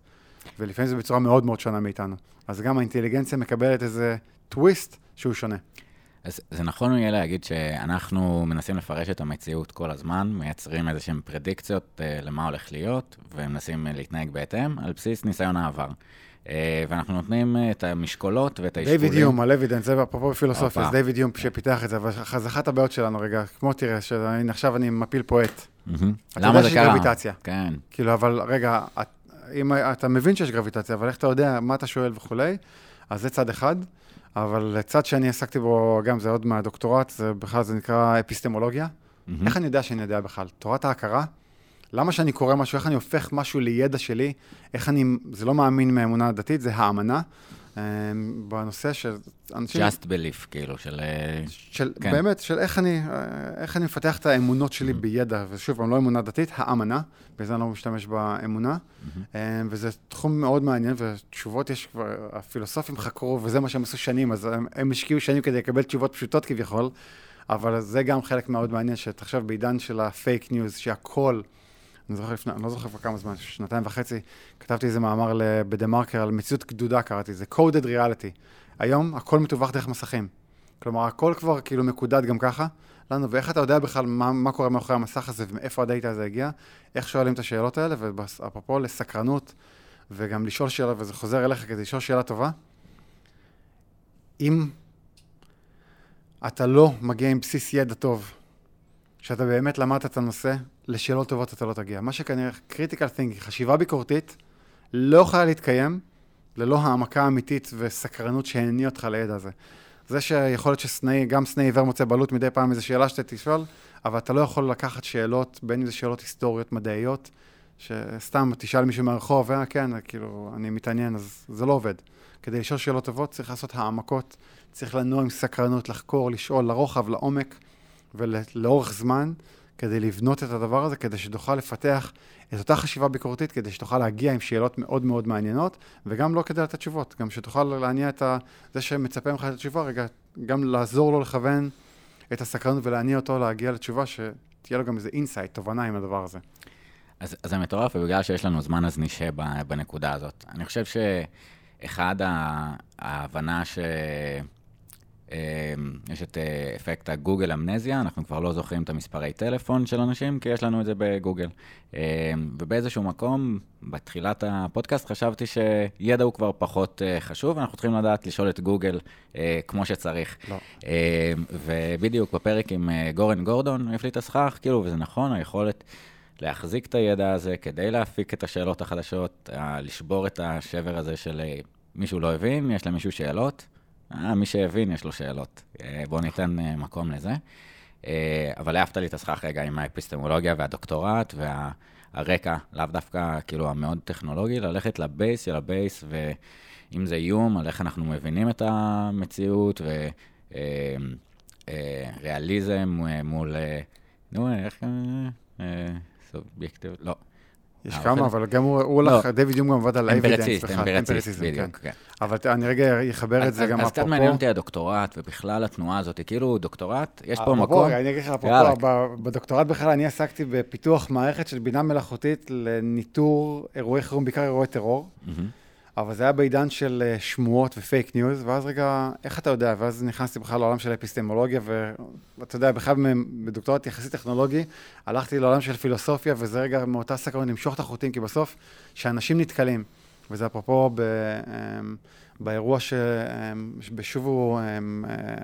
ולפעמים זה בצורה מאוד מאוד שונה מאיתנו. אז גם האינטליגנציה מקבלת איזה טוויסט שהוא שונה. אז זה נכון יהיה להגיד שאנחנו מנסים לפרש את המציאות כל הזמן, מייצרים איזשהם פרדיקציות למה הולך להיות, ומנסים להתנהג בהתאם על בסיס ניסיון העבר. ואנחנו נותנים את המשקולות ואת הישקולים. דיוויד יום, על אבידנס, זה אפרופו בפילוסופיה, זה דיוויד יום שפיתח את זה, אבל אחת הבעיות שלנו רגע, כמו תראה, עכשיו אני מפיל פה את. אתה יודע שיש גרביטציה. כן. כאילו, אבל רגע, אם אתה מבין שיש גרביטציה, אבל איך אתה יודע מה אתה שואל וכולי, אז זה צד אחד, אבל צד שאני עסקתי בו, גם זה עוד מהדוקטורט, זה בכלל זה נקרא אפיסטמולוגיה. איך אני יודע שאני יודע בכלל? תורת ההכרה? למה שאני קורא משהו, איך אני הופך משהו לידע שלי, איך אני, זה לא מאמין מאמונה דתית, זה האמנה, בנושא של אנשים... Just belief, כאילו, של כן. באמת, של איך אני מפתח את האמונות שלי בידע, ושוב, אני לא אמונה דתית, האמנה, בזה אני לא משתמש באמונה, וזה תחום מאוד מעניין, ותשובות יש כבר, הפילוסופים חקרו, וזה מה שהם עשו שנים, אז הם השקיעו שנים כדי לקבל תשובות פשוטות כביכול, אבל זה גם חלק מאוד מעניין, שתחשב בעידן של הפייק ניוז, שהכל... אני לא זוכר כבר כמה זמן, 2.5 שנים, כתבתי איזה מאמר בדה-מרקר על מציאות גדודה, קראתי, זה coded reality. היום הכל מתווך דרך מסכים. כלומר, הכל כבר כאילו מקודד גם ככה לנו, ואיך אתה יודע בכלל מה קורה מאחורי המסך הזה, ומאיפה הדאטה הזה הגיע, איך שואלים את השאלות האלה, ואפרופו לסקרנות, וגם לשאול שאלה, וזה חוזר אליך כדי לשאול שאלה טובה. אם אתה לא מגיע עם בסיס ידע טוב, שאתה באמת למדת את הנושא, לשאלות טובות אתה לא תגיע. מה שכנראה critical thinking, חשיבה ביקורתית, לא יכולה להתקיים ללא העמקה האמיתית וסקרנות שהניע אותך לידע הזה. זה שיכול להיות שגם סנאי עיוור מוצא בעלות מדי פעם איזו שאלה שאתה תשאל, אבל אתה לא יכול לקחת שאלות, בין אם זה שאלות היסטוריות, מדעיות, שסתם תשאל מישהו מהרחוב, כן, כאילו, אני מתעניין, אז זה לא עובד. כדי לשאול שאלות טובות צריך לעשות העמקות, צריך לנוע עם סקרנות, לחקור, לשאול לרוחב, לעומק, ולאורך זמן, כדי לבנות את הדבר הזה, כדי שתוכל לפתח את אותה חשיבה ביקורתית, כדי שתוכל להגיע עם שאלות מאוד מאוד מעניינות, וגם לא כדי לתת תשובות, גם שתוכל להניע את זה שמצפה ממך את התשובה, רגע, גם לעזור לו לכוון את הסקרנות ולהניע אותו להגיע לתשובה, שתהיה לו גם איזה אינסייט, תובנה עם הדבר הזה. אז זה מטורף, ובגלל שיש לנו זמן אז נשא בנקודה הזאת. אני חושב שאחד ההבנה יש את אפקט הגוגל אמנזיה, אנחנו כבר לא זוכרים את המספרי טלפון של אנשים, כי יש לנו את זה בגוגל. ובאיזשהו מקום, בתחילת הפודקאסט, חשבתי שידע הוא כבר פחות חשוב, אנחנו צריכים לדעת לשאול את גוגל כמו שצריך. לא. ובדיוק בפרק עם גורן גורדון, הפליט הסכך, כאילו, וזה נכון, היכולת להחזיק את הידע הזה, כדי להפיק את השאלות החדשות, לשבור את השבר הזה של מישהו לא הבין, יש למישהו שאלות. מי שהבין יש לו שאלות, בואו ניתן מקום לזה. אבל אהבת לי את הסכך רגע עם האפיסטמולוגיה והדוקטורט והרקע, לאו דווקא כאילו המאוד טכנולוגי, ללכת לבייס של הבייס, ואם זה איום, על איך אנחנו מבינים את המציאות, וריאליזם מול, איך סובייקטיב, לא. יש כמה, אבל גם הוא הולך, דיוויד יום גם עבד על האבידנס, אמפרציסט, בדיוק, כן. אבל אני רגע אחבר את זה גם אפרופו. אז קצת מעניין אותי הדוקטורט, ובכלל התנועה הזאת, כאילו דוקטורט, יש פה מקום. אני אגיד לך אפרופו, בדוקטורט בכלל אני עסקתי בפיתוח מערכת של בינה מלאכותית לניטור אירועי חירום, בעיקר אירועי טרור, אבל זה היה בעידן של שמועות ופייק ניוז, ואז רגע, איך אתה יודע? ואז נכנסתי בכלל לעולם של אפיסטמולוגיה, ואתה יודע, בכלל בדוקטורט יחסי טכנולוגי, הלכתי לעולם של פילוסופיה, וזה רגע מאותה סקרנות, נמשוך את החוטים, כי בסוף, שאנשים נתקלים, וזה אפרופו באירוע שבשובו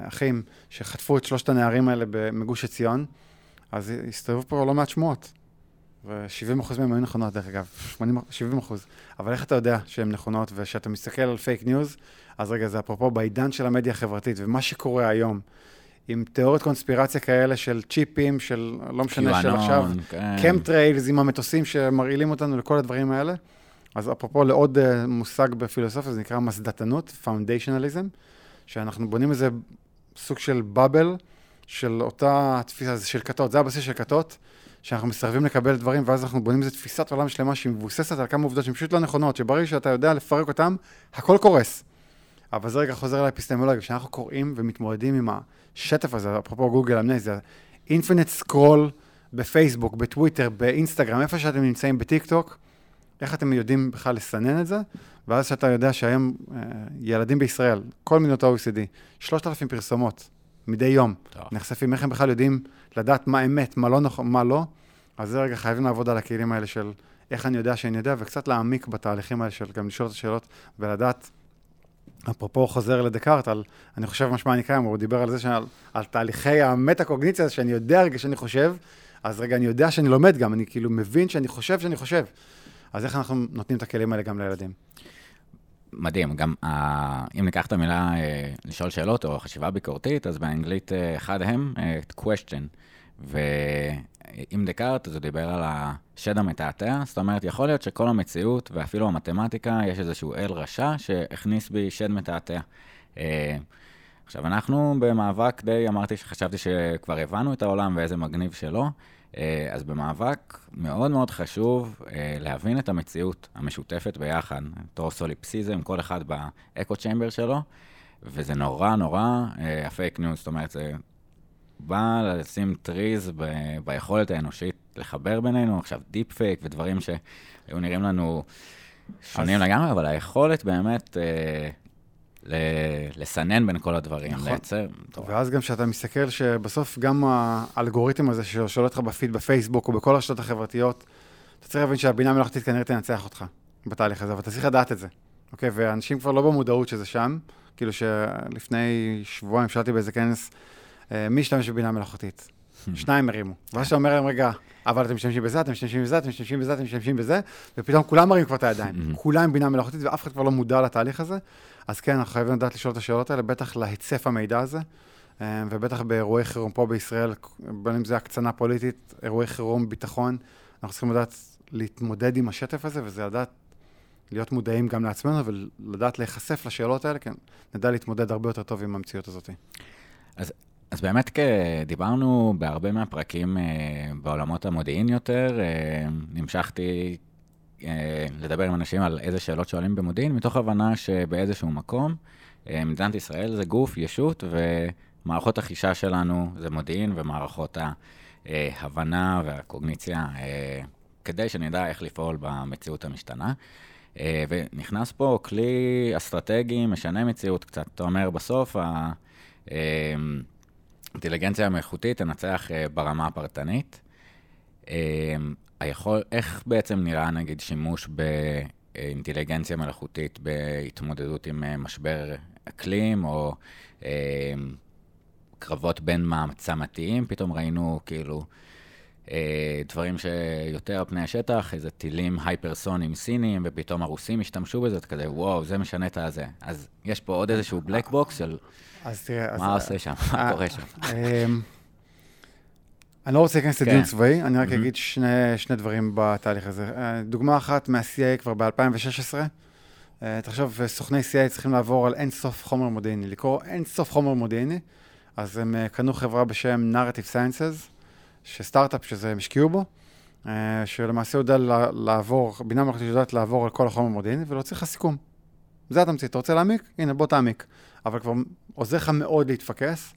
אחים, שחטפו את 3 הנערים האלה במגוש עציון, אז הסתובבו פה לא מעט שמועות. ו-70% מהם היו נכונות, דרך אגב, 70%. אבל איך אתה יודע שהן נכונות, ושאתה מסתכל על פייק ניוז, אז רגע, זה אפרופו בעידן של המדיה החברתית, ומה שקורה היום, עם תיאוריות קונספירציה כאלה של צ'יפים, של לא משנה של עכשיו, קמטריילס עם המטוסים שמרעילים אותנו לכל הדברים האלה, אז אפרופו לעוד מושג בפילוסופיה, זה נקרא מסדתנות, פאונדיישנליזם, שאנחנו בונים איזה סוג של בבל, של אותה תפיסה, של כתות, זה הבסיס של כתות, שאנחנו מסרבים לקבל דברים, ואז אנחנו בונים איזו תפיסת עולם שלמה שמבוססת על כמה עובדות שהן פשוט לא נכונות, שברגע שאתה יודע לפרק אותם, הכל קורס. אבל זה רגע חוזר לאפיסטמולוגיה, שאנחנו קוראים ומתמודדים עם השטף הזה, אפרופו גוגל אמנזיה, אינפיניט סקרול בפייסבוק, בטוויטר, באינסטגרם, איפה שאתם נמצאים בטיקטוק, איך אתם יודעים בכלל לסנן את זה, ואז שאתה יודע שהיום ילדים בישראל, כל מדינות ה-OECD, 3,000 פרסומות, מדי יום, נחשפים, איך הם בכלל יודעים לדעת מה אמת, מה לא נכון, מה לא, אז זה רגע חייבים לעבוד על הכלים האלה של איך אני יודע שאני יודע, וקצת להעמיק בתהליכים האלה של גם לשאול את השאלות ולדעת, אפרופו חוזר לדקארט, על אני חושב משמע אני קיים, הוא דיבר על זה, על תהליכי המטה-קוגניציה, שאני יודע רגע שאני חושב, אז רגע אני יודע שאני לומד גם, אני כאילו מבין שאני חושב, אז איך אנחנו נותנים את הכלים האלה גם לילדים? מדהים, גם אם ניקח את המילה לשאול שאלות או חשיבה ביקורתית, אז באנגלית אחד הם, question, עם דקארט זה דיבר על השד המתעתע, זאת אומרת, יכול להיות שכל המציאות ואפילו המתמטיקה, יש איזשהו אל רשע שהכניס בי שד מתעתע. עכשיו, אנחנו במאבק די, אמרתי שחשבתי שכבר הבנו את העולם ואיזה מגניב שלו, אז במאבק מאוד מאוד חשוב להבין את המציאות המשותפת ביחד, אותו סוליפסיזם, כל אחד באקו צ'מבר שלו, וזה נורא נורא הפייק ניוז, זאת אומרת, זה בא לשים טריז ביכולת האנושית לחבר בינינו, עכשיו דיפ פייק ודברים שהיו נראים לנו שונים לגמרי, אבל היכולת באמת לסנן בין כל הדברים, לייצר. ואז גם שאתה מסתכל שבסוף גם האלגוריתם הזה ששואל אותך בפיד בפייסבוק או בכל הרשתות החברתיות, אתה צריך להבין שהבינה מלאכתית כנראה תנצח אותך בתהליך הזה, ואתה צריך לדעת את זה. אוקיי, ואנשים כבר לא במודעות שזה שם, כאילו שלפני שבועיים שאלתי באיזה כנס, מי השתמש בבינה מלאכותית? שניים הרימו. ואז אתה אומר להם, רגע, אבל אתם משתמשים בזה, אתם משתמשים בזה, אתם משתמשים בזה, אתם משתמשים בזה, ופתאום כולם מרים כבר את הידיים. כולם בינה מלאכותית, ואף אחד כבר לא מודע לתהליך הזה. אז כן, אנחנו חייבים לדעת לשאול את השאלות האלה, בטח להיצף המידע הזה, ובטח באירועי חירום פה בישראל, בין אם זה הקצנה פוליטית, אירועי חירום, ביטחון, אנחנו צריכים לדעת להתמודד עם השטף הזה, וזה לדעת להיות מודעים גם לעצמנו, ולדעת להיחשף לשאלות האלה, כן, נדע להתמודד הרבה יותר טוב עם המציאות הזאת. אז באמת דיברנו בהרבה מהפרקים בעולמות המודיעין יותר, נמשכתי לדבר עם אנשים על איזה שאלות שואלים במודיעין, מתוך הבנה שבאיזשהו מקום, מדינת ישראל זה גוף, ישות, ומערכות החישה שלנו זה מודיעין, ומערכות ההבנה והקוגניציה, כדי שנדע איך לפעול במציאות המשתנה. ונכנס פה כלי אסטרטגי, משנה מציאות קצת, אתה אומר בסוף, אינטליגנציה המלאכותית תנצח ברמה הפרטנית. איך בעצם נראה, נגיד, שימוש באינטליגנציה מלאכותית בהתמודדות עם משבר אקלים, או קרבות בין מעצמתיים? פתאום ראינו כאילו דברים שיותר על פני השטח, איזה טילים הייפרסונים סיניים, ופתאום הרוסים השתמשו בזה, כזה, וואו, זה משנה את הזה. אז יש פה עוד איזשהו בלק בוקס של מה עושה שם, מה קורה שם. אני לא רוצה להיכנס לדיון צבאי, אני רק אגיד שני דברים בתהליך הזה. דוגמה אחת מה-CIA כבר ב-2016, תחשוב, סוכני CIA צריכים לעבור על אין סוף חומר מודיעיני, לקרוא אין סוף חומר מודיעיני, אז הם קנו חברה בשם Narrative Sciences, שסטארט-אפ שזה משקיעו בו, שלמעשה יודע לעבור, בינה מלאכותית יודעת לעבור על כל החומר מודיעיני, ולא צריך סיכום. זה התמצית, אתה רוצה להעמיק? הנה, בוא תעמיק. אבל כבר עוזר לך מאוד להתפקס,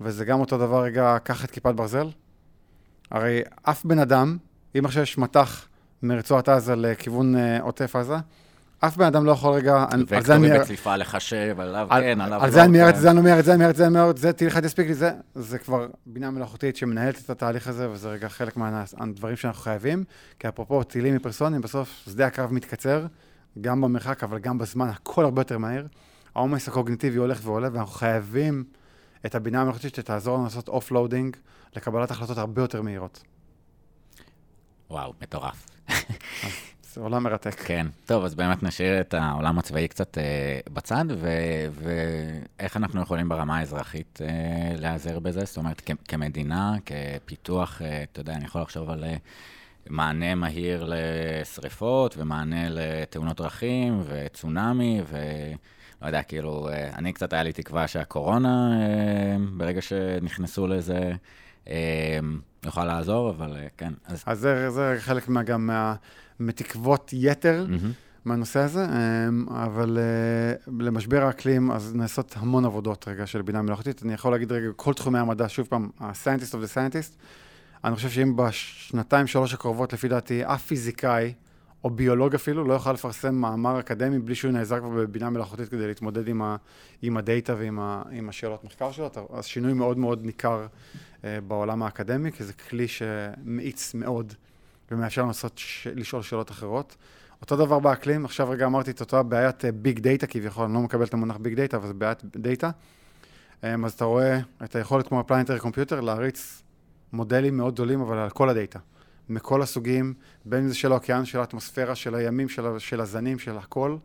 וזה גם אותו דבר, רגע, קח את כיפת ברזל. הרי אף בן אדם, אם עכשיו יש מתח מרצועת עזה לכיוון עוטף עזה, אף בן אדם לא יכול רגע... וקטורים בצליפה לחשב, עליו כן, עליו לא... על זה אני מיירת, זה אני מיירת, זה אני מיירת, זה אני מיירת, זה תהיה לך תספיק לי, זה כבר בינה מלאכותית שמנהלת את התהליך הזה, וזה רגע חלק מהדברים שאנחנו חייבים, כי אפרופו טילים מפרסונים, בסוף שדה הקרב מתקצר, גם במרחק, אבל גם בזמן, הכל הרבה יותר מהיר, העומס הקוגניטיבי הולך ועולה, ואנחנו חייבים את הבינה המלאכותית שתעזור לנו לעשות אוף-לודינג, לקבלת החלטות הרבה יותר מהירות. וואו, מטורף. זה עולם מרתק. כן. טוב, אז באמת נשאיר את העולם הצבאי קצת בצד, ואיך אנחנו יכולים ברמה האזרחית להיעזר בזה? זאת אומרת, כמדינה, כפיתוח, אתה יודע, אני יכול לחשוב על מענה מהיר לשריפות, ומענה לתאונות דרכים, וצונאמי, ולא יודע, כאילו, אני קצת היה לי תקווה שהקורונה, ברגע שנכנסו לזה, יוכל לעזור, אבל כן. אז זה חלק גם מתקוות יתר מהנושא הזה, אבל למשבר האקלים, אז נעשות המון עבודות רגע של בינה מלאכותית. אני יכול להגיד רגע, כל תחומי המדע, שוב פעם, ה-scientist of the scientist, אני חושב שאם בשנתיים, שלוש הקרובות, לפי דעתי, אף פיזיקאי, או ביולוג אפילו, לא יוכל לפרסם מאמר אקדמי, בלי שהוא נעזר כבר בבינה מלאכותית, כדי להתמודד עם הדאטה ועם השאלות מחקר שלו. אז שינוי מאוד מאוד ניכר בעולם האקדמי, כי זה כלי שמאיץ מאוד, ומאפשר לעשות, לשאול שאלות אחרות. אותו דבר באקלים, עכשיו רגע אמרתי את אותה בעיית ביג דאטה, כביכול, אני לא מקבל את המונח ביג דאטה, אבל זה בעיית דאטה. אז אתה רואה את היכולת כמו הפלנטרי קומפיוטר, להריץ מודלים מאוד גדולים, אבל על כל הדאטה. מכל הסוגים, בין אם זה של האוקיין, של האטמוספירה, של הימים, של הזנים, של הכל,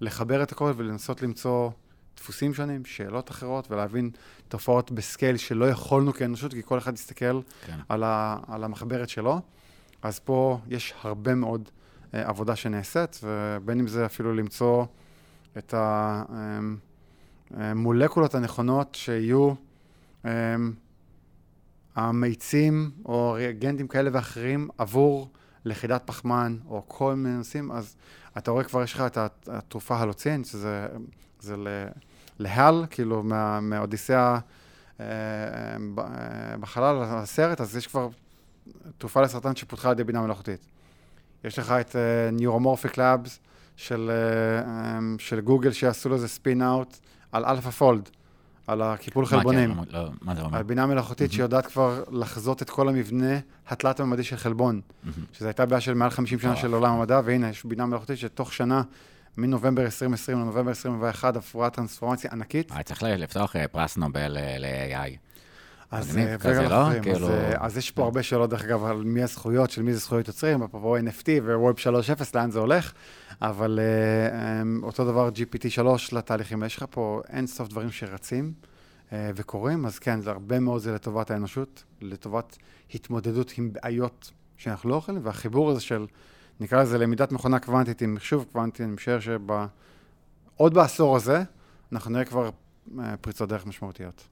לחבר את הכל ולנסות למצוא דפוסים שונים, שאלות אחרות, ולהבין תופעות בסקייל שלא יכולנו כאנושות, כי כל אחד יסתכל על המחברת שלו. אז פה יש הרבה מאוד עבודה שנעשית, ובין אם זה אפילו למצוא את המולקולות הנכונות שיהיו המיצים או ריאגנטים כאלה ואחרים עבור לכידת פחמן או כל מיני נושאים. אז אתה רואה כבר יש לך את התרופה הלוצין, שזה להל, כאילו מהאודיסאה בחלל הסרט, אז יש כבר תרופה לסרטן שפותחה על ידי בינה מלאכותית. יש לך את ניורומורפיק לאבס של גוגל שעשו לזה ספין אאוט על אלפא פולד, על הקיפול חלבונים. מה זה אומר? על בינה מלאכותית שיודעת כבר לחזות את כל המבנה התלת הממדי של חלבון, שזו הייתה בעיה של מעל 50 שנה של עולם המדע, והנה יש בינה מלאכותית שתוך שנה, מנובמבר 2020 לנובמבר 2021, עברה טרנספורמציה ענקית. צריך לפתוח פרס נובל ל-AI. אז יש פה הרבה שאלות, דרך אגב, על מי הזכויות, של מי זה זכויות יוצרים, אפרופו NFT ו-Web 3.0, לאן זה הולך, אבל אותו דבר GPT-3 לתהליכים, יש לך פה אין סוף דברים שרצים וקורים, אז כן, זה הרבה מאוד זה לטובת האנושות, לטובת התמודדות עם בעיות שאנחנו לא אוכלים, והחיבור הזה של, נקרא לזה למידת מכונה קוונטית עם מחשוב קוונטי, אני משער שעוד בעשור הזה, אנחנו נראה כבר פריצות דרך משמעותיות.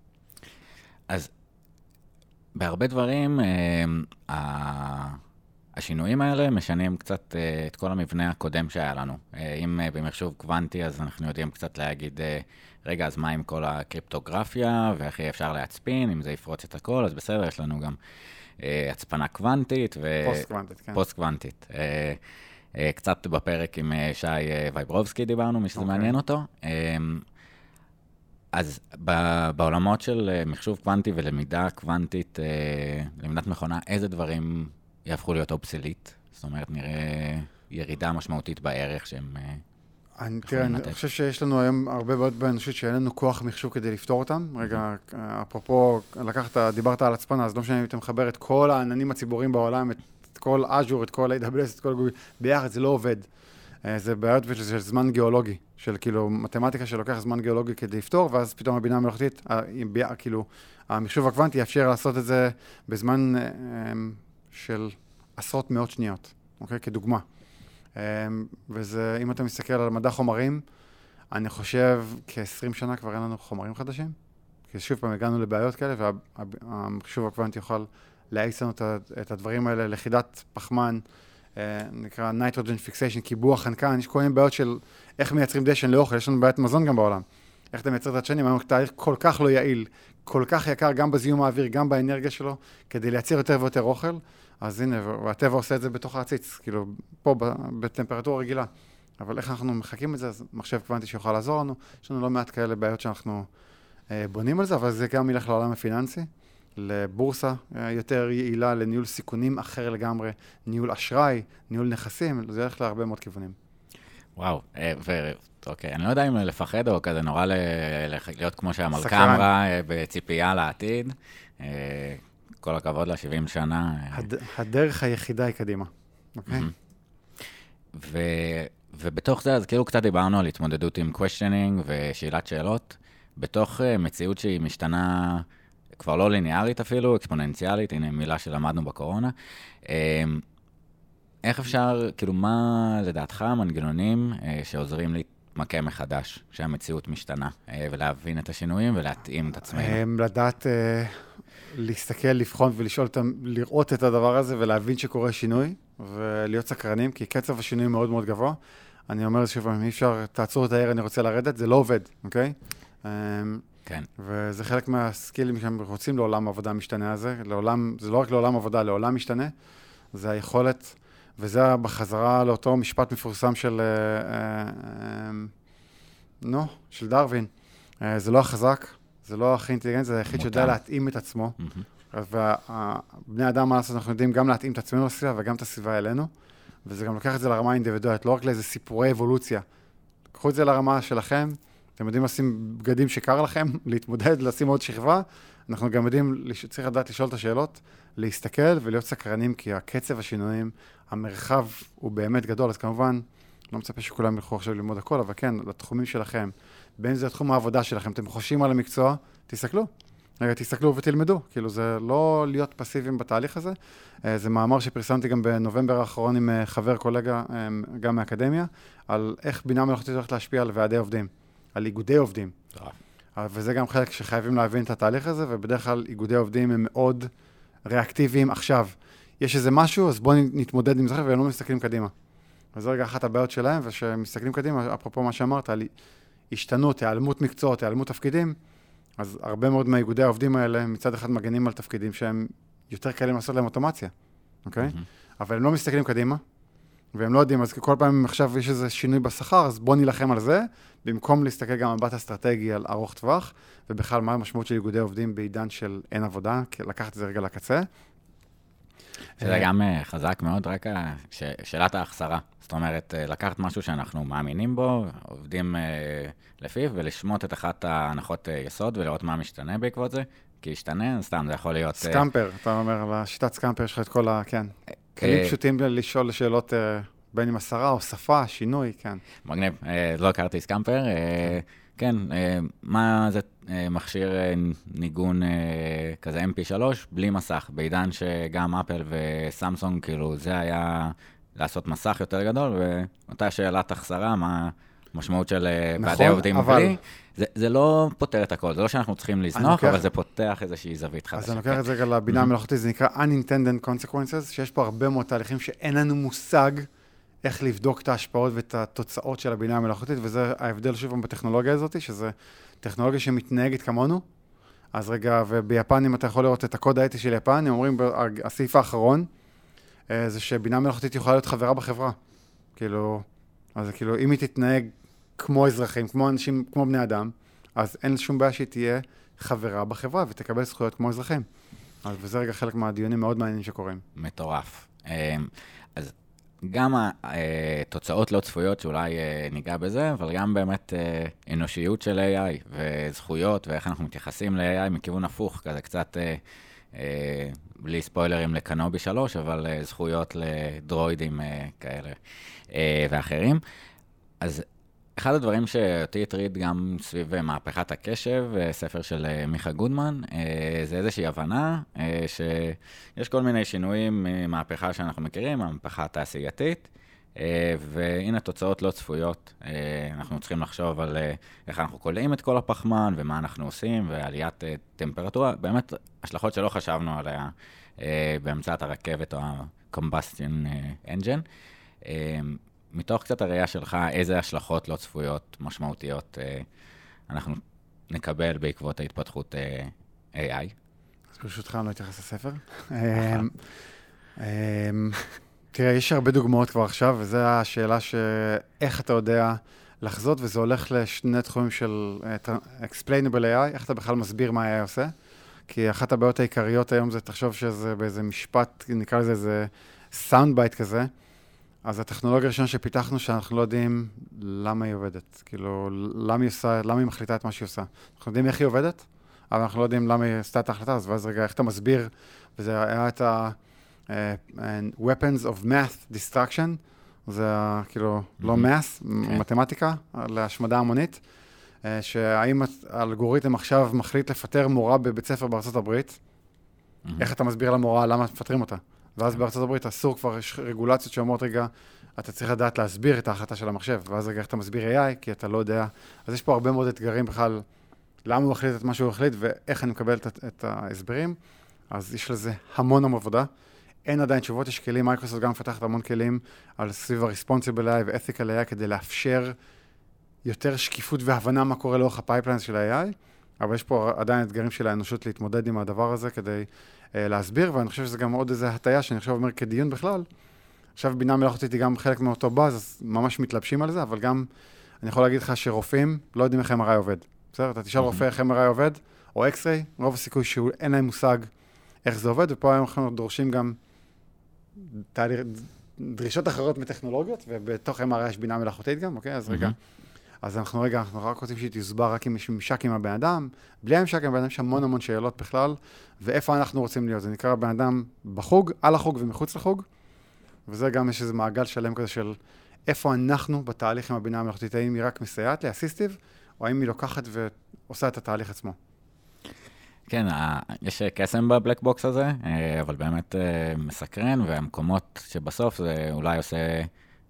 אז בהרבה דברים, השינויים האלה משנים קצת את כל המבנה הקודם שהיה לנו. אם במחשוב קוונטי, אז אנחנו יודעים קצת להגיד, רגע, אז מה עם כל הקריפטוגרפיה, ואיך אפשר להצפין, אם זה יפרוץ את הכל, אז בסדר, יש לנו גם הצפנה קוונטית. פוסט-קוונטית, כן. פוסט-קוונטית. קצת בפרק עם שי וייברובסקי דיברנו, מי שזה מעניין אותו. אז בעולמות של מחשוב קוונטי ולמידה קוונטית, למידת מכונה, איזה דברים יהפכו להיות אובסולית? זאת אומרת, נראה ירידה משמעותית בערך שהם... תראה, אני חושב שיש לנו היום הרבה בעיות באנושות שאין לנו כוח מחשוב כדי לפתור אותם. רגע, אפרופו, דיברת על הצפנה, אז לא משנה אם אתה מחבר את כל העננים הציבוריים בעולם, את כל Azure, את כל AWS, את כל גוגל, ביחד זה לא עובד. זה בעיות של זמן גיאולוגי, של כאילו מתמטיקה שלוקח זמן גיאולוגי כדי לפתור, ואז פתאום הבינה המלאכותית, כאילו המחשוב הקוונטי יאפשר לעשות את זה בזמן של עשרות מאות שניות, אוקיי? כדוגמה. וזה, אם אתה מסתכל על מדע חומרים, אני חושב כ-20 שנה כבר אין לנו חומרים חדשים, כי שוב פעם הגענו לבעיות כאלה, והמחשוב הקוונטי יוכל להאיץ לנו את הדברים האלה, לכידת פחמן, נקרא נייטרוג'ן פיקסיישן, קיבוע חנקן, יש כל מיני בעיות של איך מייצרים דשן לאוכל, יש לנו בעיית מזון גם בעולם. איך אתה מייצר את הדשנים, היום תהליך כל כך לא יעיל, כל כך יקר, גם בזיום האוויר, גם באנרגיה שלו, כדי לייצר יותר ויותר אוכל, אז הנה, והטבע עושה את זה בתוך העציץ, כאילו פה בטמפרטורה רגילה. אבל איך אנחנו מחכים את זה, אז מחשב קוונטי שיוכל לעזור לנו, יש לנו לא מעט כאלה בעיות שאנחנו בונים על זה, אבל זה גם ילך לעולם הפיננסי. לבורסה יותר יעילה, לניהול סיכונים אחר לגמרי, ניהול אשראי, ניהול נכסים, זה הולך להרבה מאוד כיוונים. וואו, אוקיי, אני לא יודע אם לפחד או כזה נורא להיות כמו שהמלכה אמרה, בציפייה לעתיד, כל הכבוד לה, 70 שנה. הדרך היחידה היא קדימה, אוקיי? ובתוך זה, אז כאילו קצת דיברנו על התמודדות עם questioning ושאלת שאלות, בתוך מציאות שהיא משתנה... כבר לא ליניארית אפילו, אקספוננציאלית, הנה מילה שלמדנו בקורונה. איך אפשר, כאילו מה לדעתך מנגנונים שעוזרים להתמקם מחדש, שהמציאות משתנה, ולהבין את השינויים ולהתאים את עצמנו? לדעת, להסתכל, לבחון ולשאול, לראות את הדבר הזה ולהבין שקורה שינוי, ולהיות סקרנים, כי קצב השינוי מאוד מאוד גבוה. אני אומר שוב, אם אפשר, תעצור את העיר, אני רוצה לרדת, זה לא עובד, אוקיי? כן. וזה חלק מהסקילים שהם רוצים לעולם העבודה המשתנה הזה, לעולם, זה לא רק לעולם עבודה, לעולם משתנה, זה היכולת, וזה בחזרה לאותו משפט מפורסם של, של דרווין, זה לא החזק, זה לא הכי אינטליגנט, זה היחיד שיודע להתאים את עצמו, ובני האדם, מה לעשות, אנחנו יודעים גם להתאים את עצמנו לסביבה וגם את הסביבה אלינו, וזה גם לוקח את זה לרמה האינדיבידואלית, לא רק לאיזה סיפורי אבולוציה, קחו את זה לרמה שלכם, אתם יודעים לשים בגדים שקר לכם, להתמודד, לשים עוד שכבה. אנחנו גם יודעים, צריך לדעת לשאול את השאלות, להסתכל ולהיות סקרנים, כי הקצב השינויים, המרחב הוא באמת גדול, אז כמובן לא מצפה שכולם ילכו עכשיו ללמוד הכל, אבל כן, לתחומים שלכם, בין זה לתחום העבודה שלכם, אתם חושבים על המקצוע, תסתכלו. רגע, תסתכלו ותלמדו. כאילו, זה לא להיות פסיביים בתהליך הזה. זה מאמר שפרסמתי גם בנובמבר האחרון עם חבר, קולגה, גם מאקדמיה, על איך בינה מלאכותית הולכת להשפיע על ועדי עובדים, על איגודי עובדים. וזה גם חלק שחייבים להבין את התהליך הזה, ובדרך כלל איגודי עובדים הם מאוד ריאקטיביים עכשיו. יש איזה משהו, אז בואו נתמודד עם זה, והם לא מסתכלים קדימה. וזו רגע אחת הבעיות שלהם, ושמסתכלים קדימה, אפרופו מה שאמרת, על השתנות, העלמות מקצועות, העלמות תפקידים, אז הרבה מאוד מהאיגודי העובדים האלה, מצד אחד מגנים על תפקידים שהם יותר קלים לעשות להם אוטומציה, אוקיי? אבל הם לא מסתכלים קדימה, והם לא יודעים, אז כל פעם עכשיו יש איזה שינוי בשכר, אז בוא נלחם על זה, במקום להסתכל גם על מבט אסטרטגי, על ארוך טווח, ובכלל מה המשמעות של איגודי עובדים בעידן של אין עבודה, לקחת את זה רגע לקצה. שזה גם חזק מאוד, רק שאלת ההחסרה. זאת אומרת, לקחת משהו שאנחנו מאמינים בו, עובדים לפיו, ולשמוט את אחת ההנחות יסוד, ולראות מה משתנה בעקבות זה, כי ישתנה, סתם, זה יכול להיות... סקמפר, אתה אומר, לשיטת סקמפר יש לך את כל ה... כן. כלים פשוטים לשאול לשאלות בין עם השרה, או שפה, שינוי, כן. מגניב, לא הכרתי סקמפר. כן, מה זה מכשיר ניגון כזה MP3 בלי מסך, בעידן שגם אפל וסמסונג, כאילו זה היה לעשות מסך יותר גדול, ואותה שאלת החסרה, מה המשמעות של בעדי עובדים בלי, זה לא פותר את הכל, זה לא שאנחנו צריכים לזנוח, אבל זה פותח איזושהי זווית חדשה. אז אני לוקח את זה רגע לבינה המלאכותית, זה נקרא Unintended Consequences, שיש פה הרבה מאוד תהליכים שאין לנו מושג, איך לבדוק את ההשפעות ואת התוצאות של הבינה המלאכותית, וזה ההבדל שוב בטכנולוגיה הזאת, שזה טכנולוגיה שמתנהגת כמונו. אז רגע, וביפנים אתה יכול לראות את הקוד האתי של יפן, הם אומרים, הסעיף האחרון, זה שבינה מלאכותית יכולה להיות חברה בחברה. כאילו, אז כאילו, אם היא תתנהג כמו אזרחים, כמו אנשים, כמו בני אדם, אז אין שום בעיה שהיא תהיה חברה בחברה, ותקבל זכויות כמו אזרחים. אז וזה רגע חלק מהדיונים מאוד מעניינים שקורים. מטורף. אז גם התוצאות לא צפויות שאולי ניגע בזה, אבל גם באמת אנושיות של AI וזכויות ואיך אנחנו מתייחסים ל-AI מכיוון הפוך, כזה קצת בלי ספוילרים לקנובי 3, אבל זכויות לדרוידים כאלה ואחרים. אז אחד הדברים שאותי הטריד גם סביב מהפכת הקשב, ספר של מיכה גודמן, זה איזושהי הבנה שיש כל מיני שינויים מהפכה שאנחנו מכירים, מהפכה התעשייתית, והנה תוצאות לא צפויות. אנחנו צריכים לחשוב על איך אנחנו קולעים את כל הפחמן ומה אנחנו עושים, ועליית טמפרטורה, באמת השלכות שלא חשבנו עליה באמצעת הרכבת או ה-combustion engine. מתוך קצת הראייה שלך, איזה השלכות לא צפויות, משמעותיות, אנחנו נקבל בעקבות ההתפתחות AI? אז פשוט חם, לא התייחס לספר. תראה, יש הרבה דוגמאות כבר עכשיו, וזו השאלה שאיך אתה יודע לחזות, וזה הולך לשני תחומים של Explainable AI, איך אתה בכלל מסביר מה AI עושה, כי אחת הבעיות העיקריות היום זה, תחשוב שזה באיזה משפט, נקרא לזה איזה soundbite כזה, אז הטכנולוגיה הראשונה שפיתחנו, שאנחנו לא יודעים למה היא עובדת. כאילו, למה היא מחליטה את מה שהיא עושה. אנחנו יודעים איך היא עובדת, אבל אנחנו לא יודעים למה היא עשתה את ההחלטה. אז ואז רגע, איך אתה מסביר? וזה היה את ה-Weapons of Math Destruction, זה כאילו, לא math, מתמטיקה, להשמדה המונית, שהאם האלגוריתם עכשיו מחליט לפטר מורה בבית ספר בארצות הברית, איך אתה מסביר למורה למה מפטרים אותה? ואז בארצות הברית אסור, כבר יש רגולציות שאומרות, רגע, אתה צריך לדעת להסביר את ההחלטה של המחשב, ואז רגע, איך אתה מסביר AI, כי אתה לא יודע. אז יש פה הרבה מאוד אתגרים בכלל, למה הוא החליט את מה שהוא החליט, ואיך אני מקבל את ההסברים. אז יש לזה המון עבודה. אין עדיין תשובות, יש כלים, מייקרוסופט גם מפתחת המון כלים, על סביב ה-responsible AI ו-ethical AI, כדי לאפשר יותר שקיפות והבנה מה קורה לאורך הפייפליינס של ה-AI, אבל יש פה עדיין אתגרים של האנושות להתמודד עם הדבר הזה כדי להסביר, ואני חושב שזה גם עוד איזו הטעיה שאני חושב אומר כדיון בכלל. עכשיו בינה מלאכותית היא גם חלק מאותו באז, אז ממש מתלבשים על זה, אבל גם אני יכול להגיד לך שרופאים לא יודעים איך MRI עובד. בסדר? אתה תשאל רופא איך MRI עובד, או אקס-ריי, רוב הסיכוי שאין להם מושג איך זה עובד, ופה אנחנו דורשים גם דרישות אחרות מטכנולוגיות, ובתוך MRI יש בינה מלאכותית גם, אוקיי? אז רגע. אז אנחנו רק רוצים שתסבר רק אם יש ממשק עם הבן אדם, בלי הממשק עם הבן אדם יש המון שאלות בכלל, ואיפה אנחנו רוצים להיות. זה נקרא בן אדם בחוג, על החוג ומחוץ לחוג, וזה גם יש איזה מעגל שלם כזה של איפה אנחנו בתהליך עם הבינה המלאכותית? האם היא רק מסייעת לאסיסטיב, או האם היא לוקחת ועושה את התהליך עצמו? כן, יש קסם בבלק בוקס הזה, אבל באמת מסקרן, והמקומות שבסוף זה אולי עושה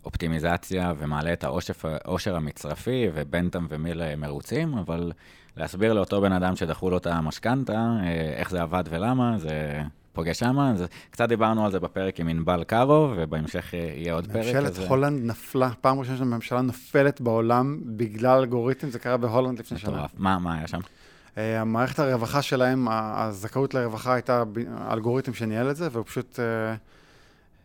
אופטימיזציה ומעלה את העושר המצרפי, ובנטם ומיל מרוצים, אבל להסביר לאותו בן אדם שדחו לו את המשכנתה, איך זה עבד ולמה, זה פוגש שמה. קצת דיברנו על זה בפרק עם ענבל קאבו, ובהמשך יהיה עוד פרק. ממשלת הולנד נפלה, פעם ראשונה שהממשלה נופלת בעולם בגלל אלגוריתם, זה קרה בהולנד לפני שנה. מה היה שם? המערכת הרווחה שלהם, הזכאות לרווחה הייתה אלגוריתם שניהל את זה, והוא פשוט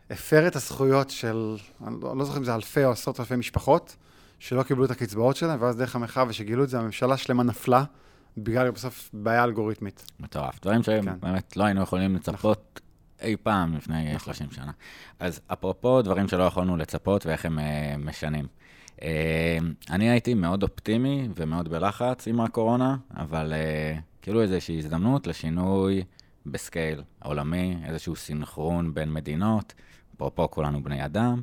הפר את הזכויות של, לא זוכר אם זה אלפי או עשרות אלפי משפחות, שלא קיבלו את הקצבאות שלהם, ואז דרך המחאה ושגילו את זה, הממשלה שלמה נפלה, בגלל בסוף בעיה אלגוריתמית. מטורף, דברים שבאמת לא היינו יכולים לצפות אי פעם לפני 30 שנה. אז אפרופו דברים שלא יכולנו לצפות ואיך הם משנים. אני הייתי מאוד אופטימי ומאוד בלחץ עם הקורונה, אבל כאילו איזושהי הזדמנות לשינוי בסקייל עולמי, איזשהו סינכרון בין מדינות, אפרופו כולנו בני אדם,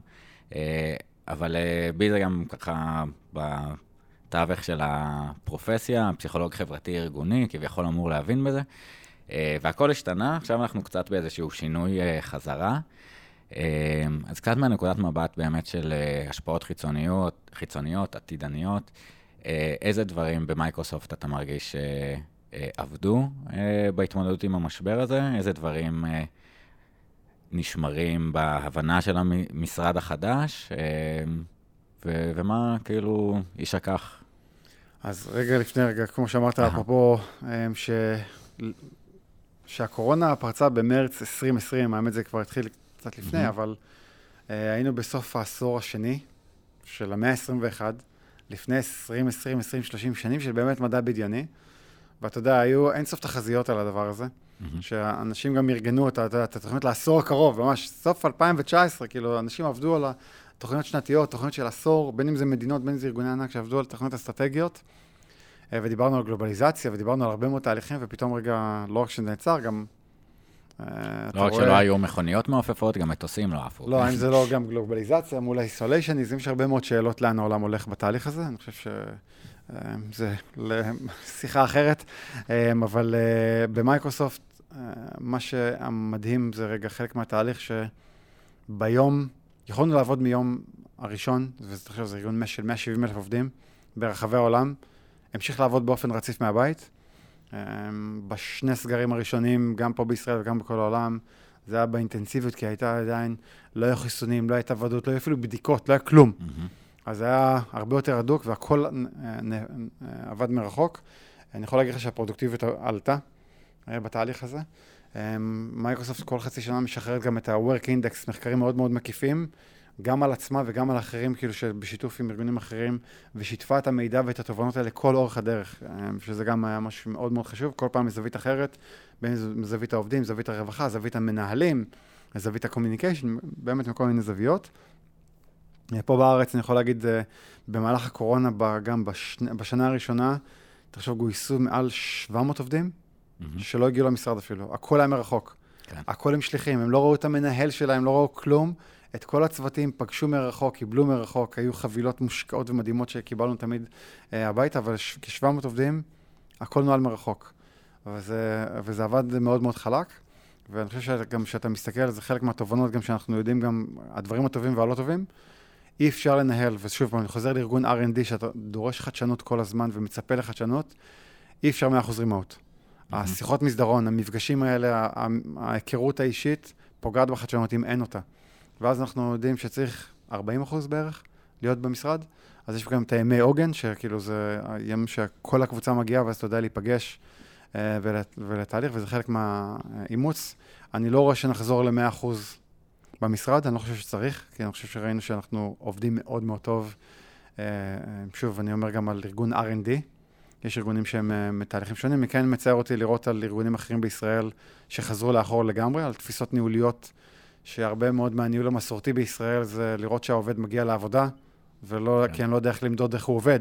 אבל בי זה גם ככה בתווך של הפרופסיה, פסיכולוג חברתי ארגוני, כביכול אמור להבין בזה, והכל השתנה, עכשיו אנחנו קצת באיזשהו שינוי חזרה, אז קצת מהנקודת מבט באמת של השפעות חיצוניות, עתידניות, איזה דברים במייקרוסופט אתה מרגיש שעבדו בהתמודדות עם המשבר הזה, איזה דברים נשמרים בהבנה של המשרד החדש, ומה כאילו ישכח. אז לפני רגע, כמו שאמרת אפרופו, שהקורונה פרצה במרץ 2020, האמת זה כבר התחיל קצת לפני, mm-hmm. אבל היינו בסוף העשור השני של המאה ה-21, לפני 20-30 שנים של באמת מדע בדיוני, ואתה יודע, היו אינסוף תחזיות על הדבר הזה, mm-hmm. שאנשים גם ארגנו את התוכניות לעשור הקרוב, ממש סוף 2019, כאילו אנשים עבדו על התוכניות שנתיות, תוכניות של עשור, בין אם זה מדינות, בין אם זה ארגוני ענק שעבדו על תוכניות אסטרטגיות, ודיברנו על גלובליזציה, ודיברנו על הרבה מאוד תהליכים, ופתאום רגע, לא רק שנעצר, גם לא רק שלא היו מכוניות מעופפות, גם מטוסים לא עפו. לא, אם זה לא גם גלובליזציה מול האיסוליישניזם, יש הרבה מאוד שאלות לאן העולם הולך בתהליך הזה, אני חושב שזה לשיחה אחרת, אבל במייקרוסופט, מה שהמדהים זה רגע חלק מהתהליך שביום, יכולנו לעבוד מיום הראשון, וזה חושב, זה ארגון של 170,000 עובדים ברחבי העולם, המשיך לעבוד באופן רציף מהבית, בשני סגרים הראשונים, גם פה בישראל וגם בכל העולם, זה היה באינטנסיביות, כי הייתה עדיין, לא היו חיסונים, לא הייתה ודאות, לא היו אפילו בדיקות, לא היה כלום. Mm-hmm. אז זה היה הרבה יותר הדוק, והכל עבד מרחוק. אני יכול להגיד לך שהפרודוקטיביות עלתה בתהליך הזה. מייקרוסופט כל חצי שנה משחררת גם את ה-Work Index, מחקרים מאוד מאוד מקיפים, גם על עצמה וגם על אחרים, כאילו שבשיתוף עם ארגונים אחרים, ושיתפה את המידע ואת התובנות האלה לכל אורך הדרך, שזה גם היה משהו מאוד מאוד חשוב, כל פעם מזווית אחרת, בין זווית העובדים, זווית הרווחה, זווית המנהלים, זווית הקומיוניקיישן, באמת מכל מיני זוויות. פה בארץ אני יכול להגיד, במהלך הקורונה, גם בשנה הראשונה, תחשוב, גויסו מעל 700 עובדים, שלא הגיעו למשרד אפילו, הכל היה מרחוק, הכל הם שליחים, הם לא ראו את המנהל שלהם, לא ראו כלום, את כל הצוותים פגשו מרחוק, קיבלו מרחוק, היו חבילות מושקעות ומדהימות שקיבלנו תמיד הביתה, אבל כ-700 עובדים, הכל נועל מרחוק. וזה עבד מאוד מאוד חלק, ואני חושב שגם כשאתה מסתכל, זה חלק מהתובנות, גם שאנחנו יודעים גם הדברים הטובים והלא טובים, אי אפשר לנהל, ושוב, אני חוזר לארגון R&D, שאתה דורש חדשנות כל הזמן ומצפה לחדשנות, אי אפשר 100% רימוט. השיחות מסדרון, המפגשים האלה, ההיכרות האישית, פוגעת בחדשנות אם אין אותה. ואז אנחנו יודעים שצריך 40% בערך להיות במשרד, אז יש גם את הימי עוגן, שכאילו זה ים שכל הקבוצה מגיעה, ואז אתה יודע להיפגש ולתהליך, וזה חלק מהאימוץ. אני לא רואה שנחזור ל-100% במשרד, אני לא חושב שצריך, כי אני חושב שראינו שאנחנו עובדים מאוד מאוד טוב. שוב, אני אומר גם על ארגון R&D, יש ארגונים שהם מתהליכים שונים, מכן מצייר אותי לראות על ארגונים אחרים בישראל שחזרו לאחור לגמרי, על תפיסות ניהוליות, שהרבה מאוד מהניהול המסורתי בישראל זה לראות שהעובד מגיע לעבודה, ולא, כי אני לא יודע איך למדוד איך הוא עובד.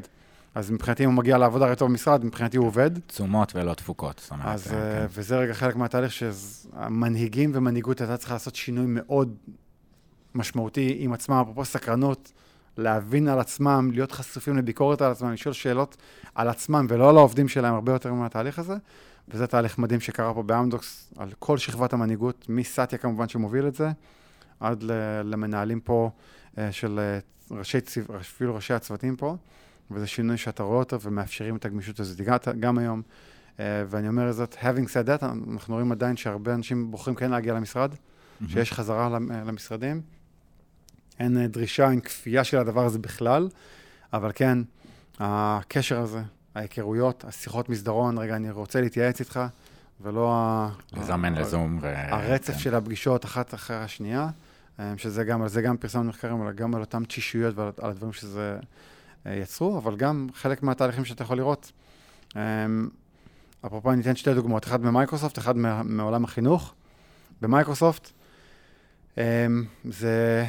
אז מבחינתי אם הוא מגיע לעבודה הרי טוב במשרד, מבחינתי הוא עובד. תשומות ולא תפוקות. זאת אומרת, אז, וזה רגע חלק מהתהליך שהמנהיגים ומנהיגות הייתה צריכה לעשות שינוי מאוד משמעותי עם עצמה, אפרופו סקרנות, להבין על עצמם, להיות חשופים לביקורת על עצמם, לשאול שאלות על עצמם ולא על העובדים שלהם, הרבה יותר מהתהליך הזה. וזה תהליך מדהים שקרה פה באמדוקס, על כל שכבת המנהיגות, מסתיה כמובן שמוביל את זה, עד למנהלים פה של ראשי הצוותים פה, וזה שינוי שאתה רואה אותו ומאפשרים את הגמישות הזאת גם היום. ואני אומר זאת, having said that, אנחנו רואים עדיין שהרבה אנשים בוחרים כן להגיע למשרד, שיש חזרה למשרדים. אין דרישה, אין כפייה של הדבר הזה בכלל, אבל כן, הקשר הזה, ההיכרויות, השיחות מסדרון, רגע, אני רוצה להתייעץ איתך, ולא לזמן לזום הרצף של הפגישות אחת אחרי השנייה, שזה גם, על זה גם פרסמנו מחקרים, אבל גם על אותם תשישויות ועל הדברים שזה יצרו, אבל גם חלק מהתהליכים שאתה יכול לראות. אפרופו, אני אתן שתי דוגמאות, אחד ממייקרוסופט, אחד מעולם החינוך. במייקרוסופט, זה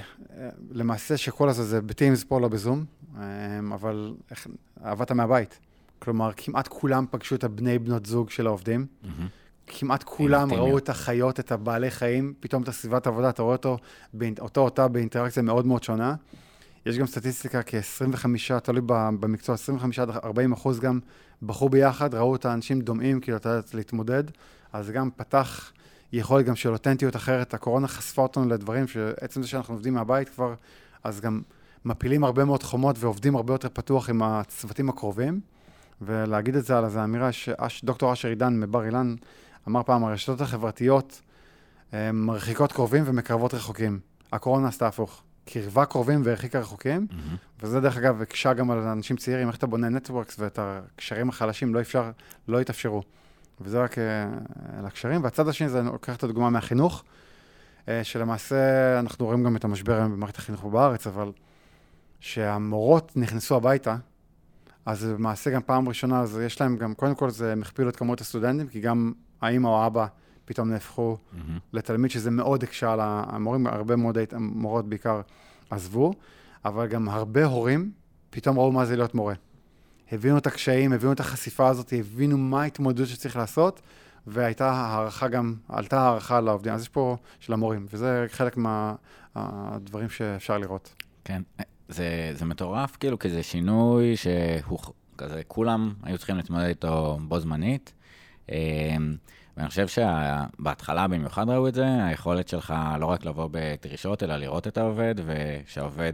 למעשה שכל הזה זה בטימס פה, לא בזום, אבל עבדת מהבית. כלומר, כמעט כולם פגשו את הבני בנות זוג של העובדים, כמעט כולם ראו את החיות, את הבעלי חיים, פתאום את הסביבת העבודה, אתה רואה אותה באינטראקציה מאוד מאוד שונה. יש גם סטטיסטיקה כ-25, תלוי במקצוע, 25-40% גם בחרו ביחד, ראו את האנשים דומעים, כאילו אתה יודעת להתמודד, אז גם פתח יכולת גם של אותנטיות אחרת, הקורונה חשפה אותנו לדברים, שעצם זה שאנחנו עובדים מהבית כבר, אז גם מפילים הרבה מאוד חומות, ועובדים הרבה יותר פתוח עם הצוותים הקרובים, ולהגיד את זה על איזו אמירה, שדוקטור אשר עידן מבר אילן אמר פעם, הרשתות החברתיות מרחיקות קרובים ומקרבות רחוקים. הקורונה עשתה הפוך. קרבה קרובים והרחיקה רחוקים, וזה דרך אגב הקשה גם על אנשים צעירים, איך אתה בונה נטוורקס ואת הקשרים החלשים לא יתאפשרו. וזה רק על הקשרים. והצד השני זה, אני לוקח את הדוגמה מהחינוך, שלמעשה אנחנו רואים גם את המשבר במערכת החינוך בארץ, אבל שהמורות נכנסו הביתה, אז במעשה גם פעם ראשונה, אז יש להם גם, קודם כל זה מכפיל את כמות הסטודנטים, כי גם האמא או האבא פתאום נהפכו לתלמיד, שזה מאוד הקשה על המורים, הרבה מאוד מורות בעיקר עזבו, אבל גם הרבה הורים פתאום ראו מה זה להיות מורה. הבינו את הקשיים, הבינו את החשיפה הזאת, הבינו מה ההתמודדות שצריך לעשות, והייתה הערכה גם, עלתה הערכה לעובדים, אז יש פה של המורים, וזה חלק מהדברים שאפשר לראות. כן, זה מטורף, כאילו, כי זה שינוי שהוא כזה, כולם היו צריכים להתמודד איתו בו זמנית, ואני חושב שבהתחלה במיוחד ראו את זה, היכולת שלך לא רק לבוא בדרישות, אלא לראות את העובד, ושהעובד,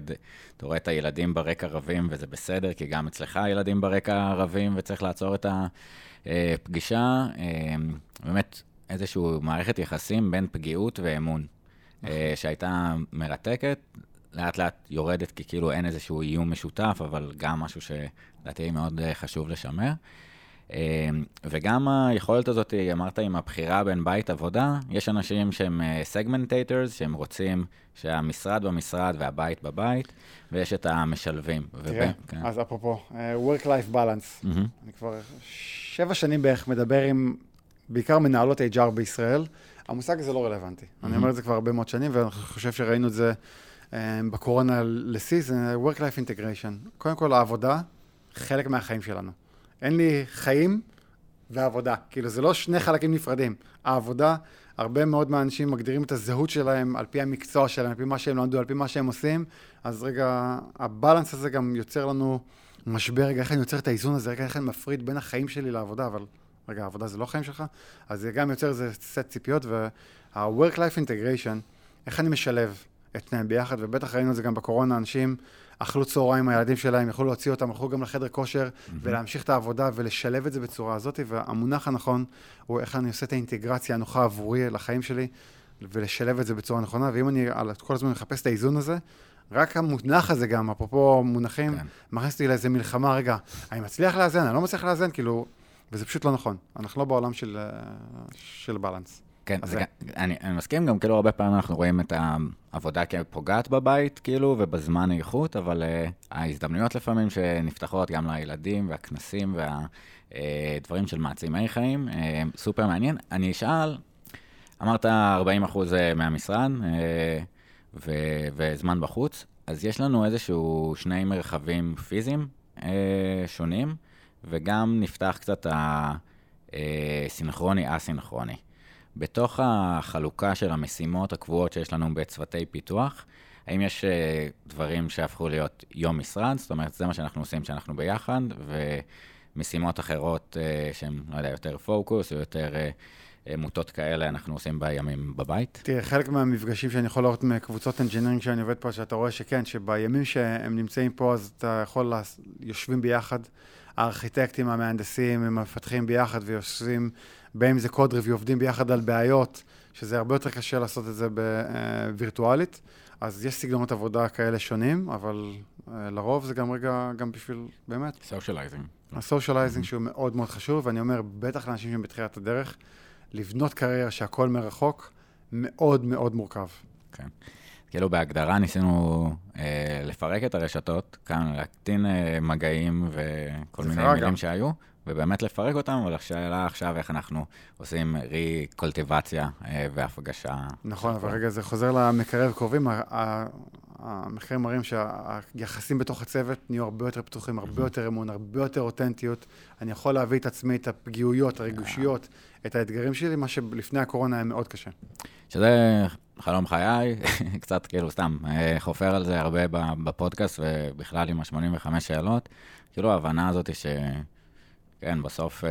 אתה רואה את הילדים ברקע רבים, וזה בסדר, כי גם אצלך הילדים ברקע רבים, וצריך לעצור את הפגישה. באמת איזושהי מערכת יחסים בין פגיעות ואמון, שהייתה מרתקת, לאט לאט יורדת, כי כאילו אין איזשהו איום משותף, אבל גם משהו שלדעתי מאוד חשוב לשמר. וגם היכולת הזאת, אמרת, עם הבחירה בין בית עבודה, יש אנשים שהם segmentators, שהם רוצים שהמשרד במשרד והבית בבית, ויש את המשלבים. תראה, אז אפרופו, work-life balance. אני כבר 7 שנים בערך מדבר עם בעיקר מנהלות HR בישראל, המושג הזה לא רלוונטי. אני אומר את זה כבר הרבה מאוד שנים, ואני חושב שראינו את זה בקורונה לסי, זה work-life integration. קודם כל, העבודה, חלק מהחיים שלנו. אין לי חיים ועבודה. כאילו, זה לא 2 חלקים נפרדים. העבודה, הרבה מאוד מהאנשים מגדירים את הזהות שלהם, על פי המקצוע שלהם, על פי מה שהם למדו, על פי מה שהם עושים. אז רגע, הבלנס הזה גם יוצר לנו משבר. רגע, איך אני יוצר את האיזון הזה? רגע, איך אני מפריד בין החיים שלי לעבודה? אבל רגע, העבודה זה לא חיים שלך. אז זה גם יוצר איזה סט ציפיות. וה-work-life integration, איך אני משלב את שניהם ביחד, ובטח ראינו את זה גם בקורונה, אנשים אכלו צהריים, הילדים שלהם יכלו להוציא אותם, הלכו גם לחדר כושר, ולהמשיך את העבודה ולשלב את זה בצורה הזאת, והמונח הנכון הוא איך אני עושה את האינטגרציה הנוחה עבורי לחיים שלי, ולשלב את זה בצורה נכונה, ואם אני כל הזמן מחפש את האיזון הזה, רק המונח הזה גם, אפרופו מונחים, מכניס אותי לאיזו מלחמה, רגע, אני מצליח לאזן, אני לא מצליח לאזן, כאילו, וזה פשוט לא נכון. אנחנו לא בעולם של בלנס. כן, אני מסכים גם, כאילו הרבה פעמים אנחנו רואים את העבודה כפוגעת בבית, כאילו, ובזמן האיכות, אבל ההזדמנויות לפעמים שנפתחות גם לילדים והכנסים והדברים של מעצימי חיים, סופר מעניין. אני אשאל, אמרת 40% מהמשרד וזמן בחוץ, אז יש לנו איזשהו 2 מרחבים פיזיים שונים, וגם נפתח קצת הסינכרוני, אסינכרוני. בתוך החלוקה של המשימות הקבועות שיש לנו בצוותי פיתוח, האם יש דברים שהפכו להיות יום משרד, זאת אומרת, זה מה שאנחנו עושים שאנחנו ביחד, ומשימות אחרות שהן, לא יודע, יותר פוקוס, או יותר מוטות כאלה, אנחנו עושים בימים בבית? תראה, חלק מהמפגשים שאני יכול לראות מקבוצות אנג'ינירינג שאני עובד פה, שאתה רואה שכן, שבימים שהם נמצאים פה, אז אתה יכול, יושבים ביחד, הארכיטקטים, המהנדסים, הם מפתחים ביחד ויושבים, בהם זה קוד ריווי, עובדים ביחד על בעיות, שזה הרבה יותר קשה לעשות את זה וירטואלית, אז יש סגנונות עבודה כאלה שונים, אבל לרוב זה גם רגע, גם בשביל, באמת. Socializing. ה-socializing שהוא מאוד מאוד חשוב, ואני אומר, בטח לאנשים שהם בתחילת הדרך, לבנות קריירה שהכל מרחוק, מאוד מאוד מורכב. כן. כאילו בהגדרה ניסינו לפרק את הרשתות, כאן להקטין מגעים וכל מיני מילים שהיו, ובאמת לפרק אותם, אבל השאלה עכשיו איך אנחנו עושים ריקולטיבציה והפגשה. נכון, אבל רגע, זה חוזר למקרב קרובים, המחקרים מראים שהיחסים בתוך הצוות נהיו הרבה יותר פתוחים, הרבה יותר אמון, הרבה יותר אותנטיות. אני יכול להביא את עצמי, את הפגיעויות, הרגושיות, את האתגרים שלי, מה שלפני הקורונה היה מאוד קשה. שזה חלום חיי, קצת כאילו סתם, חופר על זה הרבה בפודקאסט, ובכלל עם ה-85 שאלות. כאילו ההבנה הזאת ש... כן, בסוף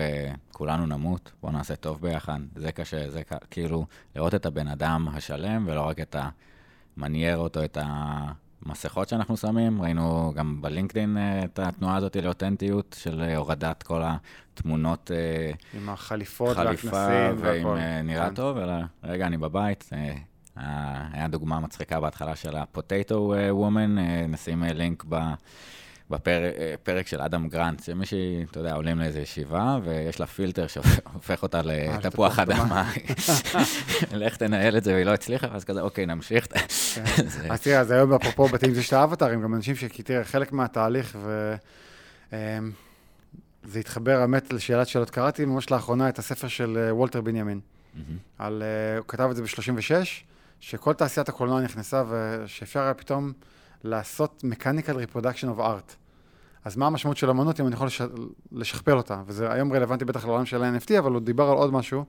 כולנו נמות, בוא נעשה טוב ביחד. זה קשה, זה כאילו לראות את הבן אדם השלם, ולא רק את המניירות או את המסכות שאנחנו שמים. ראינו גם בלינקדין את התנועה הזאת לאותנטיות, של הורדת כל התמונות. עם החליפות והכנסים. ועם נראה טוב, אלא רגע, אני בבית. היה דוגמה מצחיקה בהתחלה של הפוטטו וומן, נשים לינק בפרק של אדם גרנט, שמישהי, אתה יודע, עולים לאיזו ישיבה, ויש לה פילטר שהופך אותה לתפוח אדמה. לך תנהל את זה, והיא לא הצליחה, אז כזה, אוקיי, נמשיך. אז תראה, אז היום אפרופו בתאים זה של האבטרים, גם אנשים שתראה חלק מהתהליך, וזה התחבר האמת לשאלת שאלות. קראתי ממש לאחרונה את הספר של וולטר בנימין. הוא כתב את זה ב-36, שכל תעשיית הקולנוע נכנסה, ושאפשר היה פתאום לעשות mechanical reproduction of art. אז מה המשמעות של אמנות אם אני יכול לשכפל אותה? וזה היום רלוונטי בטח לעולם של NFT, אבל הוא דיבר על עוד משהו,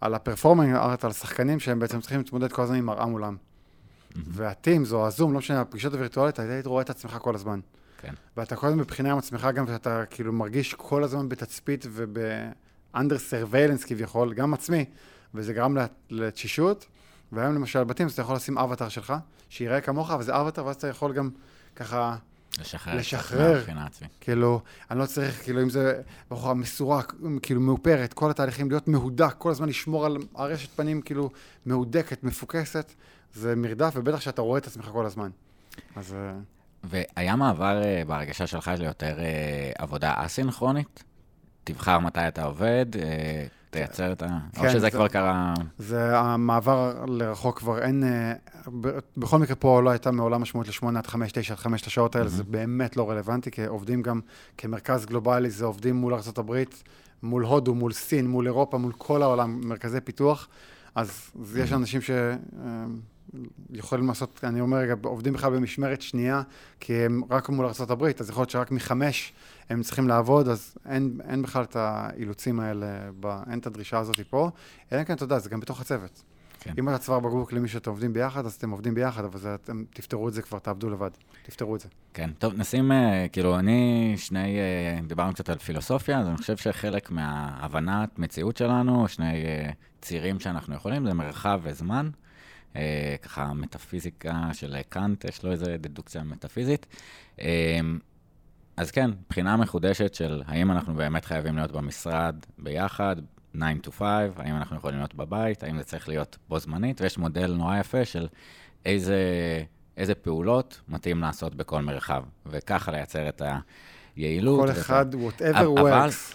על הפרפורמינג ארט, על שחקנים שהם בעצם צריכים להתמודד כל הזמן עם מראה מולם. והטימס או הזום, לא משנה, הפגישות הווירטואלית, אתה רואה את עצמך כל הזמן. כן. ואתה כל הזמן מבחינה עם עצמך גם, ואתה כאילו מרגיש כל הזמן בתצפית ובאנדר סרוויילנס כביכול, גם עצמי, וזה גרם לתשישות. והיום למשל בתים, אתה יכול לשים אבטר שלך, שיראה כמוך, אבל זה אבטר, ואז אתה יכול גם ככה לשחרר. כאילו, אני לא צריך, כאילו, אם זה בחורה מסורה, כאילו, מאופרת, כל התהליכים, להיות מהודק, כל הזמן לשמור על הרשת פנים, כאילו, מהודקת, מפוקסת, זה מרדף, ובטח שאתה רואה את עצמך כל הזמן. אז... והיה מעבר בהרגשה שלך ליותר עבודה אסינכרונית? תבחר מתי אתה עובד, תייצר את ה... או שזה כבר קרה... זה המעבר לרחוק כבר אין... בכל מקרה פה לא הייתה מעולם משמעות ל-8 עד 5, 9 עד 5 את השעות האלה, זה באמת לא רלוונטי, כי עובדים גם כמרכז גלובלי, זה עובדים מול ארצות הברית, מול הודו, מול סין, מול אירופה, מול כל העולם, מרכזי פיתוח, אז יש אנשים ש... יכולים לעשות, אני אומר רגע, עובדים בכלל במשמרת שנייה, כי הם רק מול ארצות הברית, אז יכול להיות שרק מ-5 הם צריכים לעבוד, אז אין בכלל את האילוצים האלה, אין את הדרישה הזאת פה, אלא כן, אתה יודע, זה גם בתוך הצוות. כן. אם אתה צוואר בגבוק למי שאתם עובדים ביחד, אז אתם עובדים ביחד, אבל זה, אתם תפתרו את זה כבר, תעבדו לבד, תפתרו את זה. כן, טוב, נשים, כאילו, דיברנו קצת על פילוסופיה, אז אני חושב שחלק מההבנת מציאות שלנו, שני צירים שאנחנו יכולים, זה מרחב וזמן. ככה מטאפיזיקה של קאנט, יש לו איזו דדוקציה מטאפיזית. אז כן, בחינה מחודשת של האם אנחנו באמת חייבים להיות במשרד ביחד, 9 to 5, האם אנחנו יכולים להיות בבית, האם זה צריך להיות בו זמנית, ויש מודל נורא יפה של איזה פעולות מתאים לעשות בכל מרחב, וככה לייצר את היעילות. כל אחד, whatever works.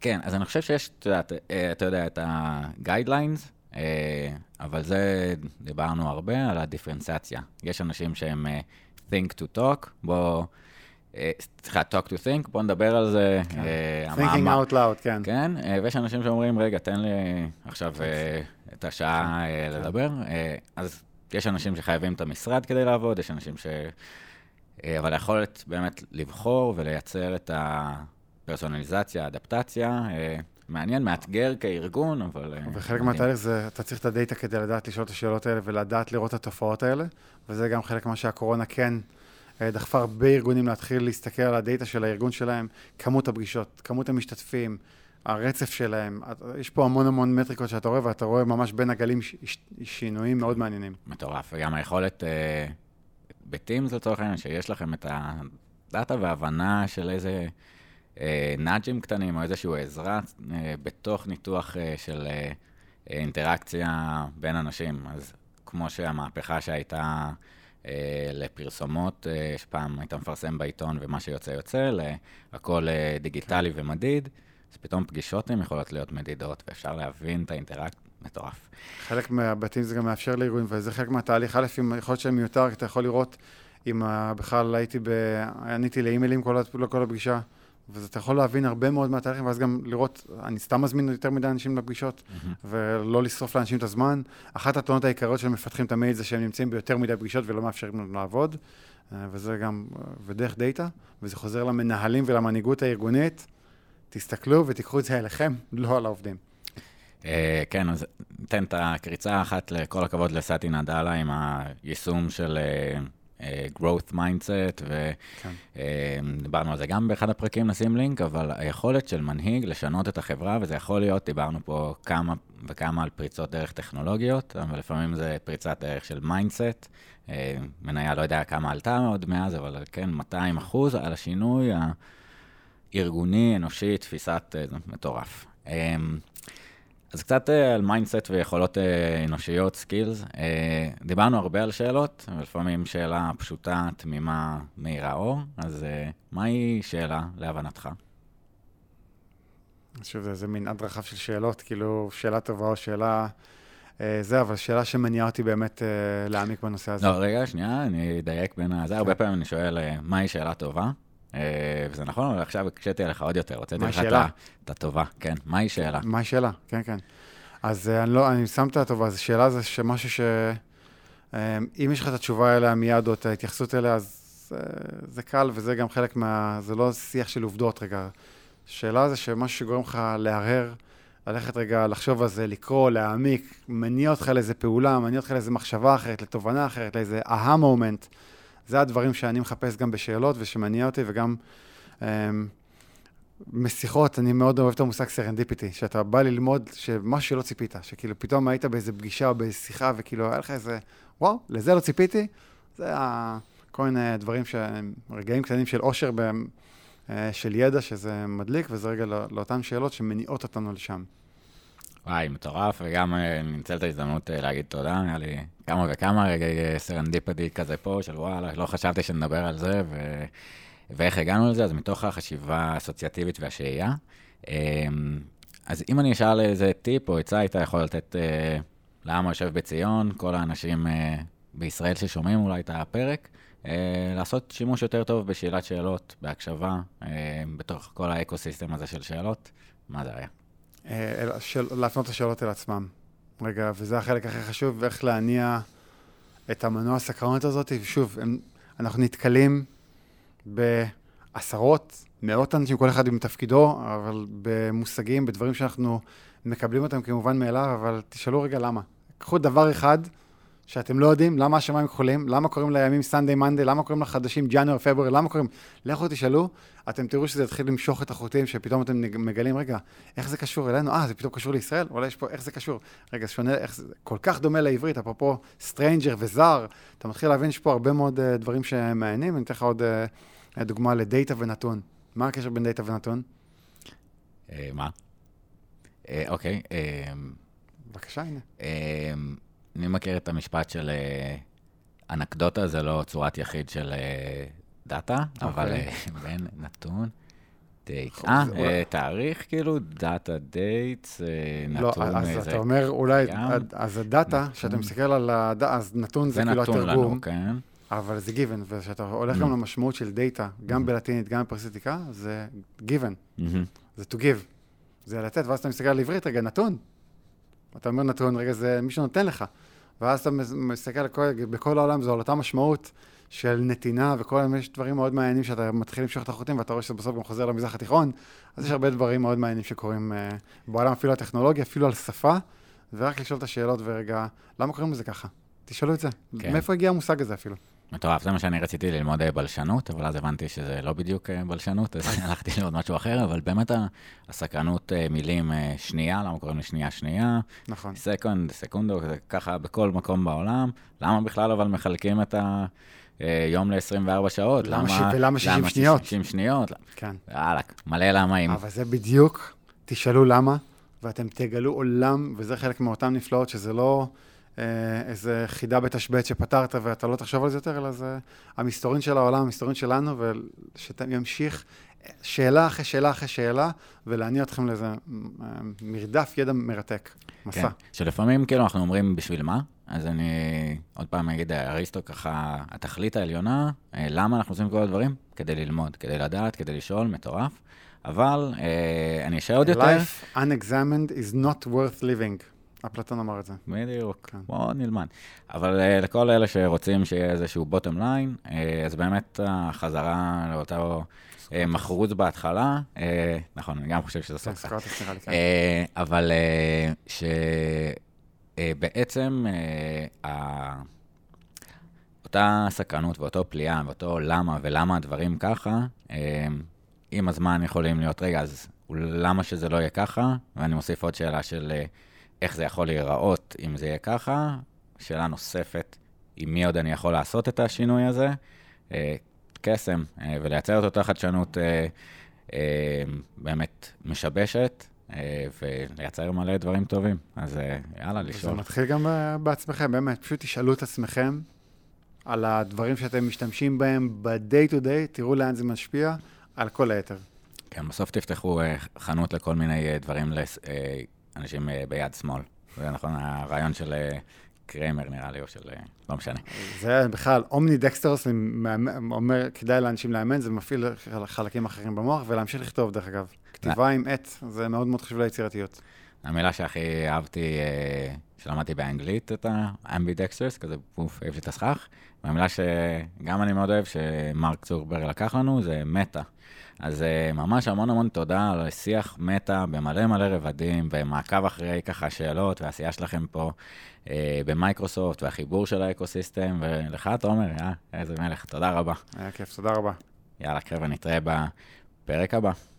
כן, אז אני חושב שיש, אתה יודע, את ה-guidelines, אבל זה דיברנו הרבה על הדיפרנציאציה. יש אנשים שהם think to talk, talk to think, בוא נדבר על זה. כן. thinking out loud, כן. כן, ויש אנשים שאומרים, רגע, תן לי עכשיו את השעה לדבר. אז יש אנשים שחייבים את המשרד כדי לעבוד, יש אנשים אבל יכולת באמת לבחור ולייצר את הפרסונליזציה, האדפטציה, מעניין, מאתגר כארגון, אבל... וחלק מהתהליך זה, אתה צריך את הדאטה כדי לדעת לשאול את השאלות האלה, ולדעת לראות את התופעות האלה, וזה גם חלק מה שהקורונה כן דחפה הרבה ארגונים להתחיל להסתכל על הדאטה של הארגון שלהם, כמות הפגישות, כמות המשתתפים, הרצף שלהם, יש פה המון המון מטריקות שאתה רואה, ואתה רואה ממש בין הגלים שינויים מאוד מעניינים. מטורף, וגם היכולת, בטימס לצורך העניין, שיש לכם את הדאטה וההבנה של איזה... נאג'ים קטנים או איזשהו עזרה בתוך ניתוח של אינטראקציה בין אנשים. אז כמו שהמהפכה שהייתה לפרסומות, שפעם הייתה מפרסם בעיתון ומה שיוצא יוצא, הכל דיגיטלי ומדיד, אז פתאום פגישות הן יכולות להיות מדידות ואפשר להבין את האינטראקציה. מטורף. חלק מהבתים זה גם מאפשר לאירועים, וזה חלק מהתהליך. א', אם יכול להיות שהם מיותר, אתה יכול לראות אם בכלל עניתי לאימיילים כל הפגישה, וזה אתה יכול להבין הרבה מאוד מהתהליכים, ואז גם לראות, אני סתם מזמין יותר מדי אנשים לפגישות, ולא לשרוף לאנשים את הזמן. אחת התלונות העיקריות של מפתחים את המייל זה שהם נמצאים ביותר מדי פגישות ולא מאפשרים לנו לעבוד, וזה גם, ודרך דאטה, וזה חוזר למנהלים ולמנהיגות הארגונית, תסתכלו ותיקחו את זה אליכם, לא על העובדים. כן, אז ניתן את הקריצה האחת לכל הכבוד לסאטי נדאלה עם היישום של... growth mindset, ודיברנו על זה גם באחד הפרקים, נשים לינק, אבל היכולת של מנהיג לשנות את החברה, וזה יכול להיות, דיברנו פה כמה וכמה על פריצות דרך טכנולוגיות, אבל לפעמים זה פריצת דרך של מיינדסט, מניה לא יודע כמה עלתה עוד מאז, אבל כן, 200% על השינוי הארגוני, אנושי, תפיסת מטורף. אז קצת על מיינדסט ויכולות אנושיות, סקילס. דיברנו הרבה על שאלות, ולפעמים שאלה פשוטה, תמימה, מהירה אור. אז מהי שאלה להבנתך? שוב, זה מין עד רחב של שאלות, כאילו שאלה טובה או שאלה... אבל שאלה שמניעה אותי באמת להעמיק בנושא הזה. לא, רגע, שנייה, אני אדייק בין הזה. הרבה פעמים אני שואל, מהי שאלה טובה? וזה נכון, אבל עכשיו הקשיתי עליך עוד יותר, הוצאתי לך את הטובה, כן, מהי שאלה? מהי שאלה, כן, כן. אז אני שם את הטובה, אז שאלה זה משהו ש... אם יש לך את התשובה אליה מיד או את ההתייחסות אליה, אז זה קל, וזה גם חלק מה... זה לא שיח של עובדות רגע. שאלה זה שמשהו שגורם לך להרהר, ללכת רגע, לחשוב על זה, לקרוא, להעמיק, מניע אותך לאיזה פעולה, מניע אותך לאיזה מחשבה אחרת, לתובנה אחרת, לאיזה אהה מומנט. זה הדברים שאני מחפש גם בשאלות ושמניע אותי, וגם משיחות, אני מאוד אוהב את המושג סרנדיפיטי, שאתה בא ללמוד שמשהו שלא ציפית, שכאילו פתאום היית באיזה פגישה או בשיחה, וכאילו היה לך איזה, וואו, לזה לא ציפיתי, זה כל מיני דברים, רגעים קטנים של עושר, של ידע, שזה מדליק, וזה רגע לאותן שאלות שמניעות אותנו לשם. וואי, מטורף, וגם נמצא את ההזדמנות להגיד תודה, היה לי כמה וכמה רגעי סרנדיפדי כזה פה, של וואלה, לא חשבתי שנדבר על זה, ואיך הגענו לזה, אז מתוך החשיבה האסוציאטיבית והשאייה. אז אם אני אשאל איזה טיפ או עצה, אתה יכול לתת לעם היושב בציון, כל האנשים בישראל ששומעים אולי את הפרק, לעשות שימוש יותר טוב בשאלת שאלות, בהקשבה, בתוך כל האקוסיסטם הזה של שאלות, מה זה היה? להפנות את השאלות אל עצמם. רגע, וזה החלק הכי חשוב, איך להניע את המנוע הסקרנות הזאת. ושוב, אנחנו נתקלים בעשרות, מאות אנשים, כל אחד עם תפקידו, אבל במושגים, בדברים שאנחנו מקבלים אותם כמובן מאליו, אבל תשאלו רגע למה. קחו דבר אחד שאתם לא יודעים, למה השמיים כחולים, למה קוראים לימים Sunday Monday, למה קוראים לחדשים January, February, למה קוראים, לכו תשאלו, אתם תראו שזה יתחיל למשוך את החוטים, שפתאום אתם מגלים, רגע, איך זה קשור אלינו? זה פתאום קשור לישראל? אולי יש פה, איך זה קשור? רגע, שונה, איך... כל כך דומה לעברית, אפרופו stranger וזר, אתה מתחיל להבין שפה הרבה מאוד דברים שמעניינים, אני אתן לך עוד דוגמה לדאטה ונתון. מה הקשר בין דאטה ונתון? מה? אוקיי. בבקשה, הנה. אני מכיר את המשפט של אנקדוטה, זה לא צורת יחיד של דאטה, אבל בין נתון, דייט. תאריך כאילו, דאטה דייטס, נתון איזה... לא, אז אתה אומר אולי, אז הדאטה, שאתה מסתכל על הדאטה, אז נתון זה כאילו התרגום. זה נתון לנו, כן. אבל זה גיוון, ושאתה הולך גם למשמעות של דאטה, גם בלטינית, גם בפרסיטיקה, זה גיוון. זה to give. זה לתת, ואז אתה מסתכל על עברית, רגע, נתון. אתה אומר נתון, רגע, זה מישהו נותן לך. ואז אתה מסתכל בכל העולם, זו על אותה משמעות של נתינה, וכל היום יש דברים מאוד מעניינים שאתה מתחיל למשוך את החוטים, ואתה רואה שזה בסוף גם חוזר למזרח התיכון, אז יש הרבה דברים מאוד מעניינים שקורים בעולם, אפילו הטכנולוגיה, אפילו על שפה, ורק לשאול את השאלות ורגע, למה קוראים לזה ככה? תשאלו את זה. כן. מאיפה הגיע המושג הזה אפילו? מטורף, זה מה שאני רציתי ללמוד בלשנות, אבל אז הבנתי שזה לא בדיוק בלשנות, אז הלכתי ללמוד משהו אחר, אבל באמת הסקרנות מילים שנייה, למה קוראים לשנייה, נכון. סקונדו, ככה בכל מקום בעולם, למה בכלל אבל מחלקים את היום ל-24 שעות? ולמה 60 שניות? 60 שניות? כן. הלאה, מלא למה אם. אבל זה בדיוק, תשאלו למה, ואתם תגלו עולם, וזה חלק מאותן נפלאות שזה לא... איזה חידה בתשבט שפתרת ואתה לא תחשוב על זה יותר, אלא זה המסתורין של העולם, המסתורין שלנו, ושימשיך שאלה אחרי שאלה אחרי שאלה, ולהניע אתכם לאיזה מרדף ידע מרתק, מסע. כן, שלפעמים כאילו אנחנו אומרים בשביל מה, אז אני עוד פעם אגיד, אריסטו ככה, התכלית העליונה, למה אנחנו עושים כל הדברים? כדי ללמוד, כדי לדעת, כדי לשאול, מטורף, אבל אני אשאל עוד יותר. Life unexamined is not worth living. אפלטון אמר את זה. בדיוק, מאוד נלמן. אבל לכל אלה שרוצים שיהיה איזשהו בוטם ליין, אז באמת החזרה לאותו מחרוץ בהתחלה, נכון, אני גם חושב שזה סוף כך. אבל שבעצם אותה סקרנות ואותו פליאה ואותו למה ולמה הדברים ככה, עם הזמן יכולים להיות, רגע, אז למה שזה לא יהיה ככה? ואני מוסיף עוד שאלה של... איך זה יכול להיראות אם זה יהיה ככה? שאלה נוספת, עם מי עוד אני יכול לעשות את השינוי הזה? קסם, ולייצר את אותה חדשנות באמת משבשת, ולייצר מלא דברים טובים. אז יאללה, לשאול. זה מתחיל גם בעצמכם, באמת. פשוט תשאלו את עצמכם על הדברים שאתם משתמשים בהם ב-day to day, תראו לאן זה משפיע, על כל היתר. כן, בסוף תפתחו חנות לכל מיני דברים אנשים ביד שמאל. זה נכון, הרעיון של קרמר נראה לי, או של... לא משנה. זה בכלל, אומני דקסטרוס אומר, כדאי לאנשים לאמן, זה מפעיל חלקים אחרים במוח, ולהמשיך לכתוב דרך אגב. כתיבה עם עת, זה מאוד מאוד חשוב ליצירתיות. המילה שהכי אהבתי, שלמדתי באנגלית, את האמבידקסטרוס, כזה פוף, אהב שתסכח. והמילה שגם אני מאוד אוהב, שמרק צורבר לקח לנו, זה מטה. אז ממש המון המון תודה על שיח מטה במלא מלא רבדים, במעקב אחרי ככה שאלות, והעשייה שלכם פה במייקרוסופט, והחיבור של האקוסיסטם, ולך תומר, איזה מלך, תודה רבה. היה כיף, תודה רבה. יאללה, קרב, נתראה בפרק הבא.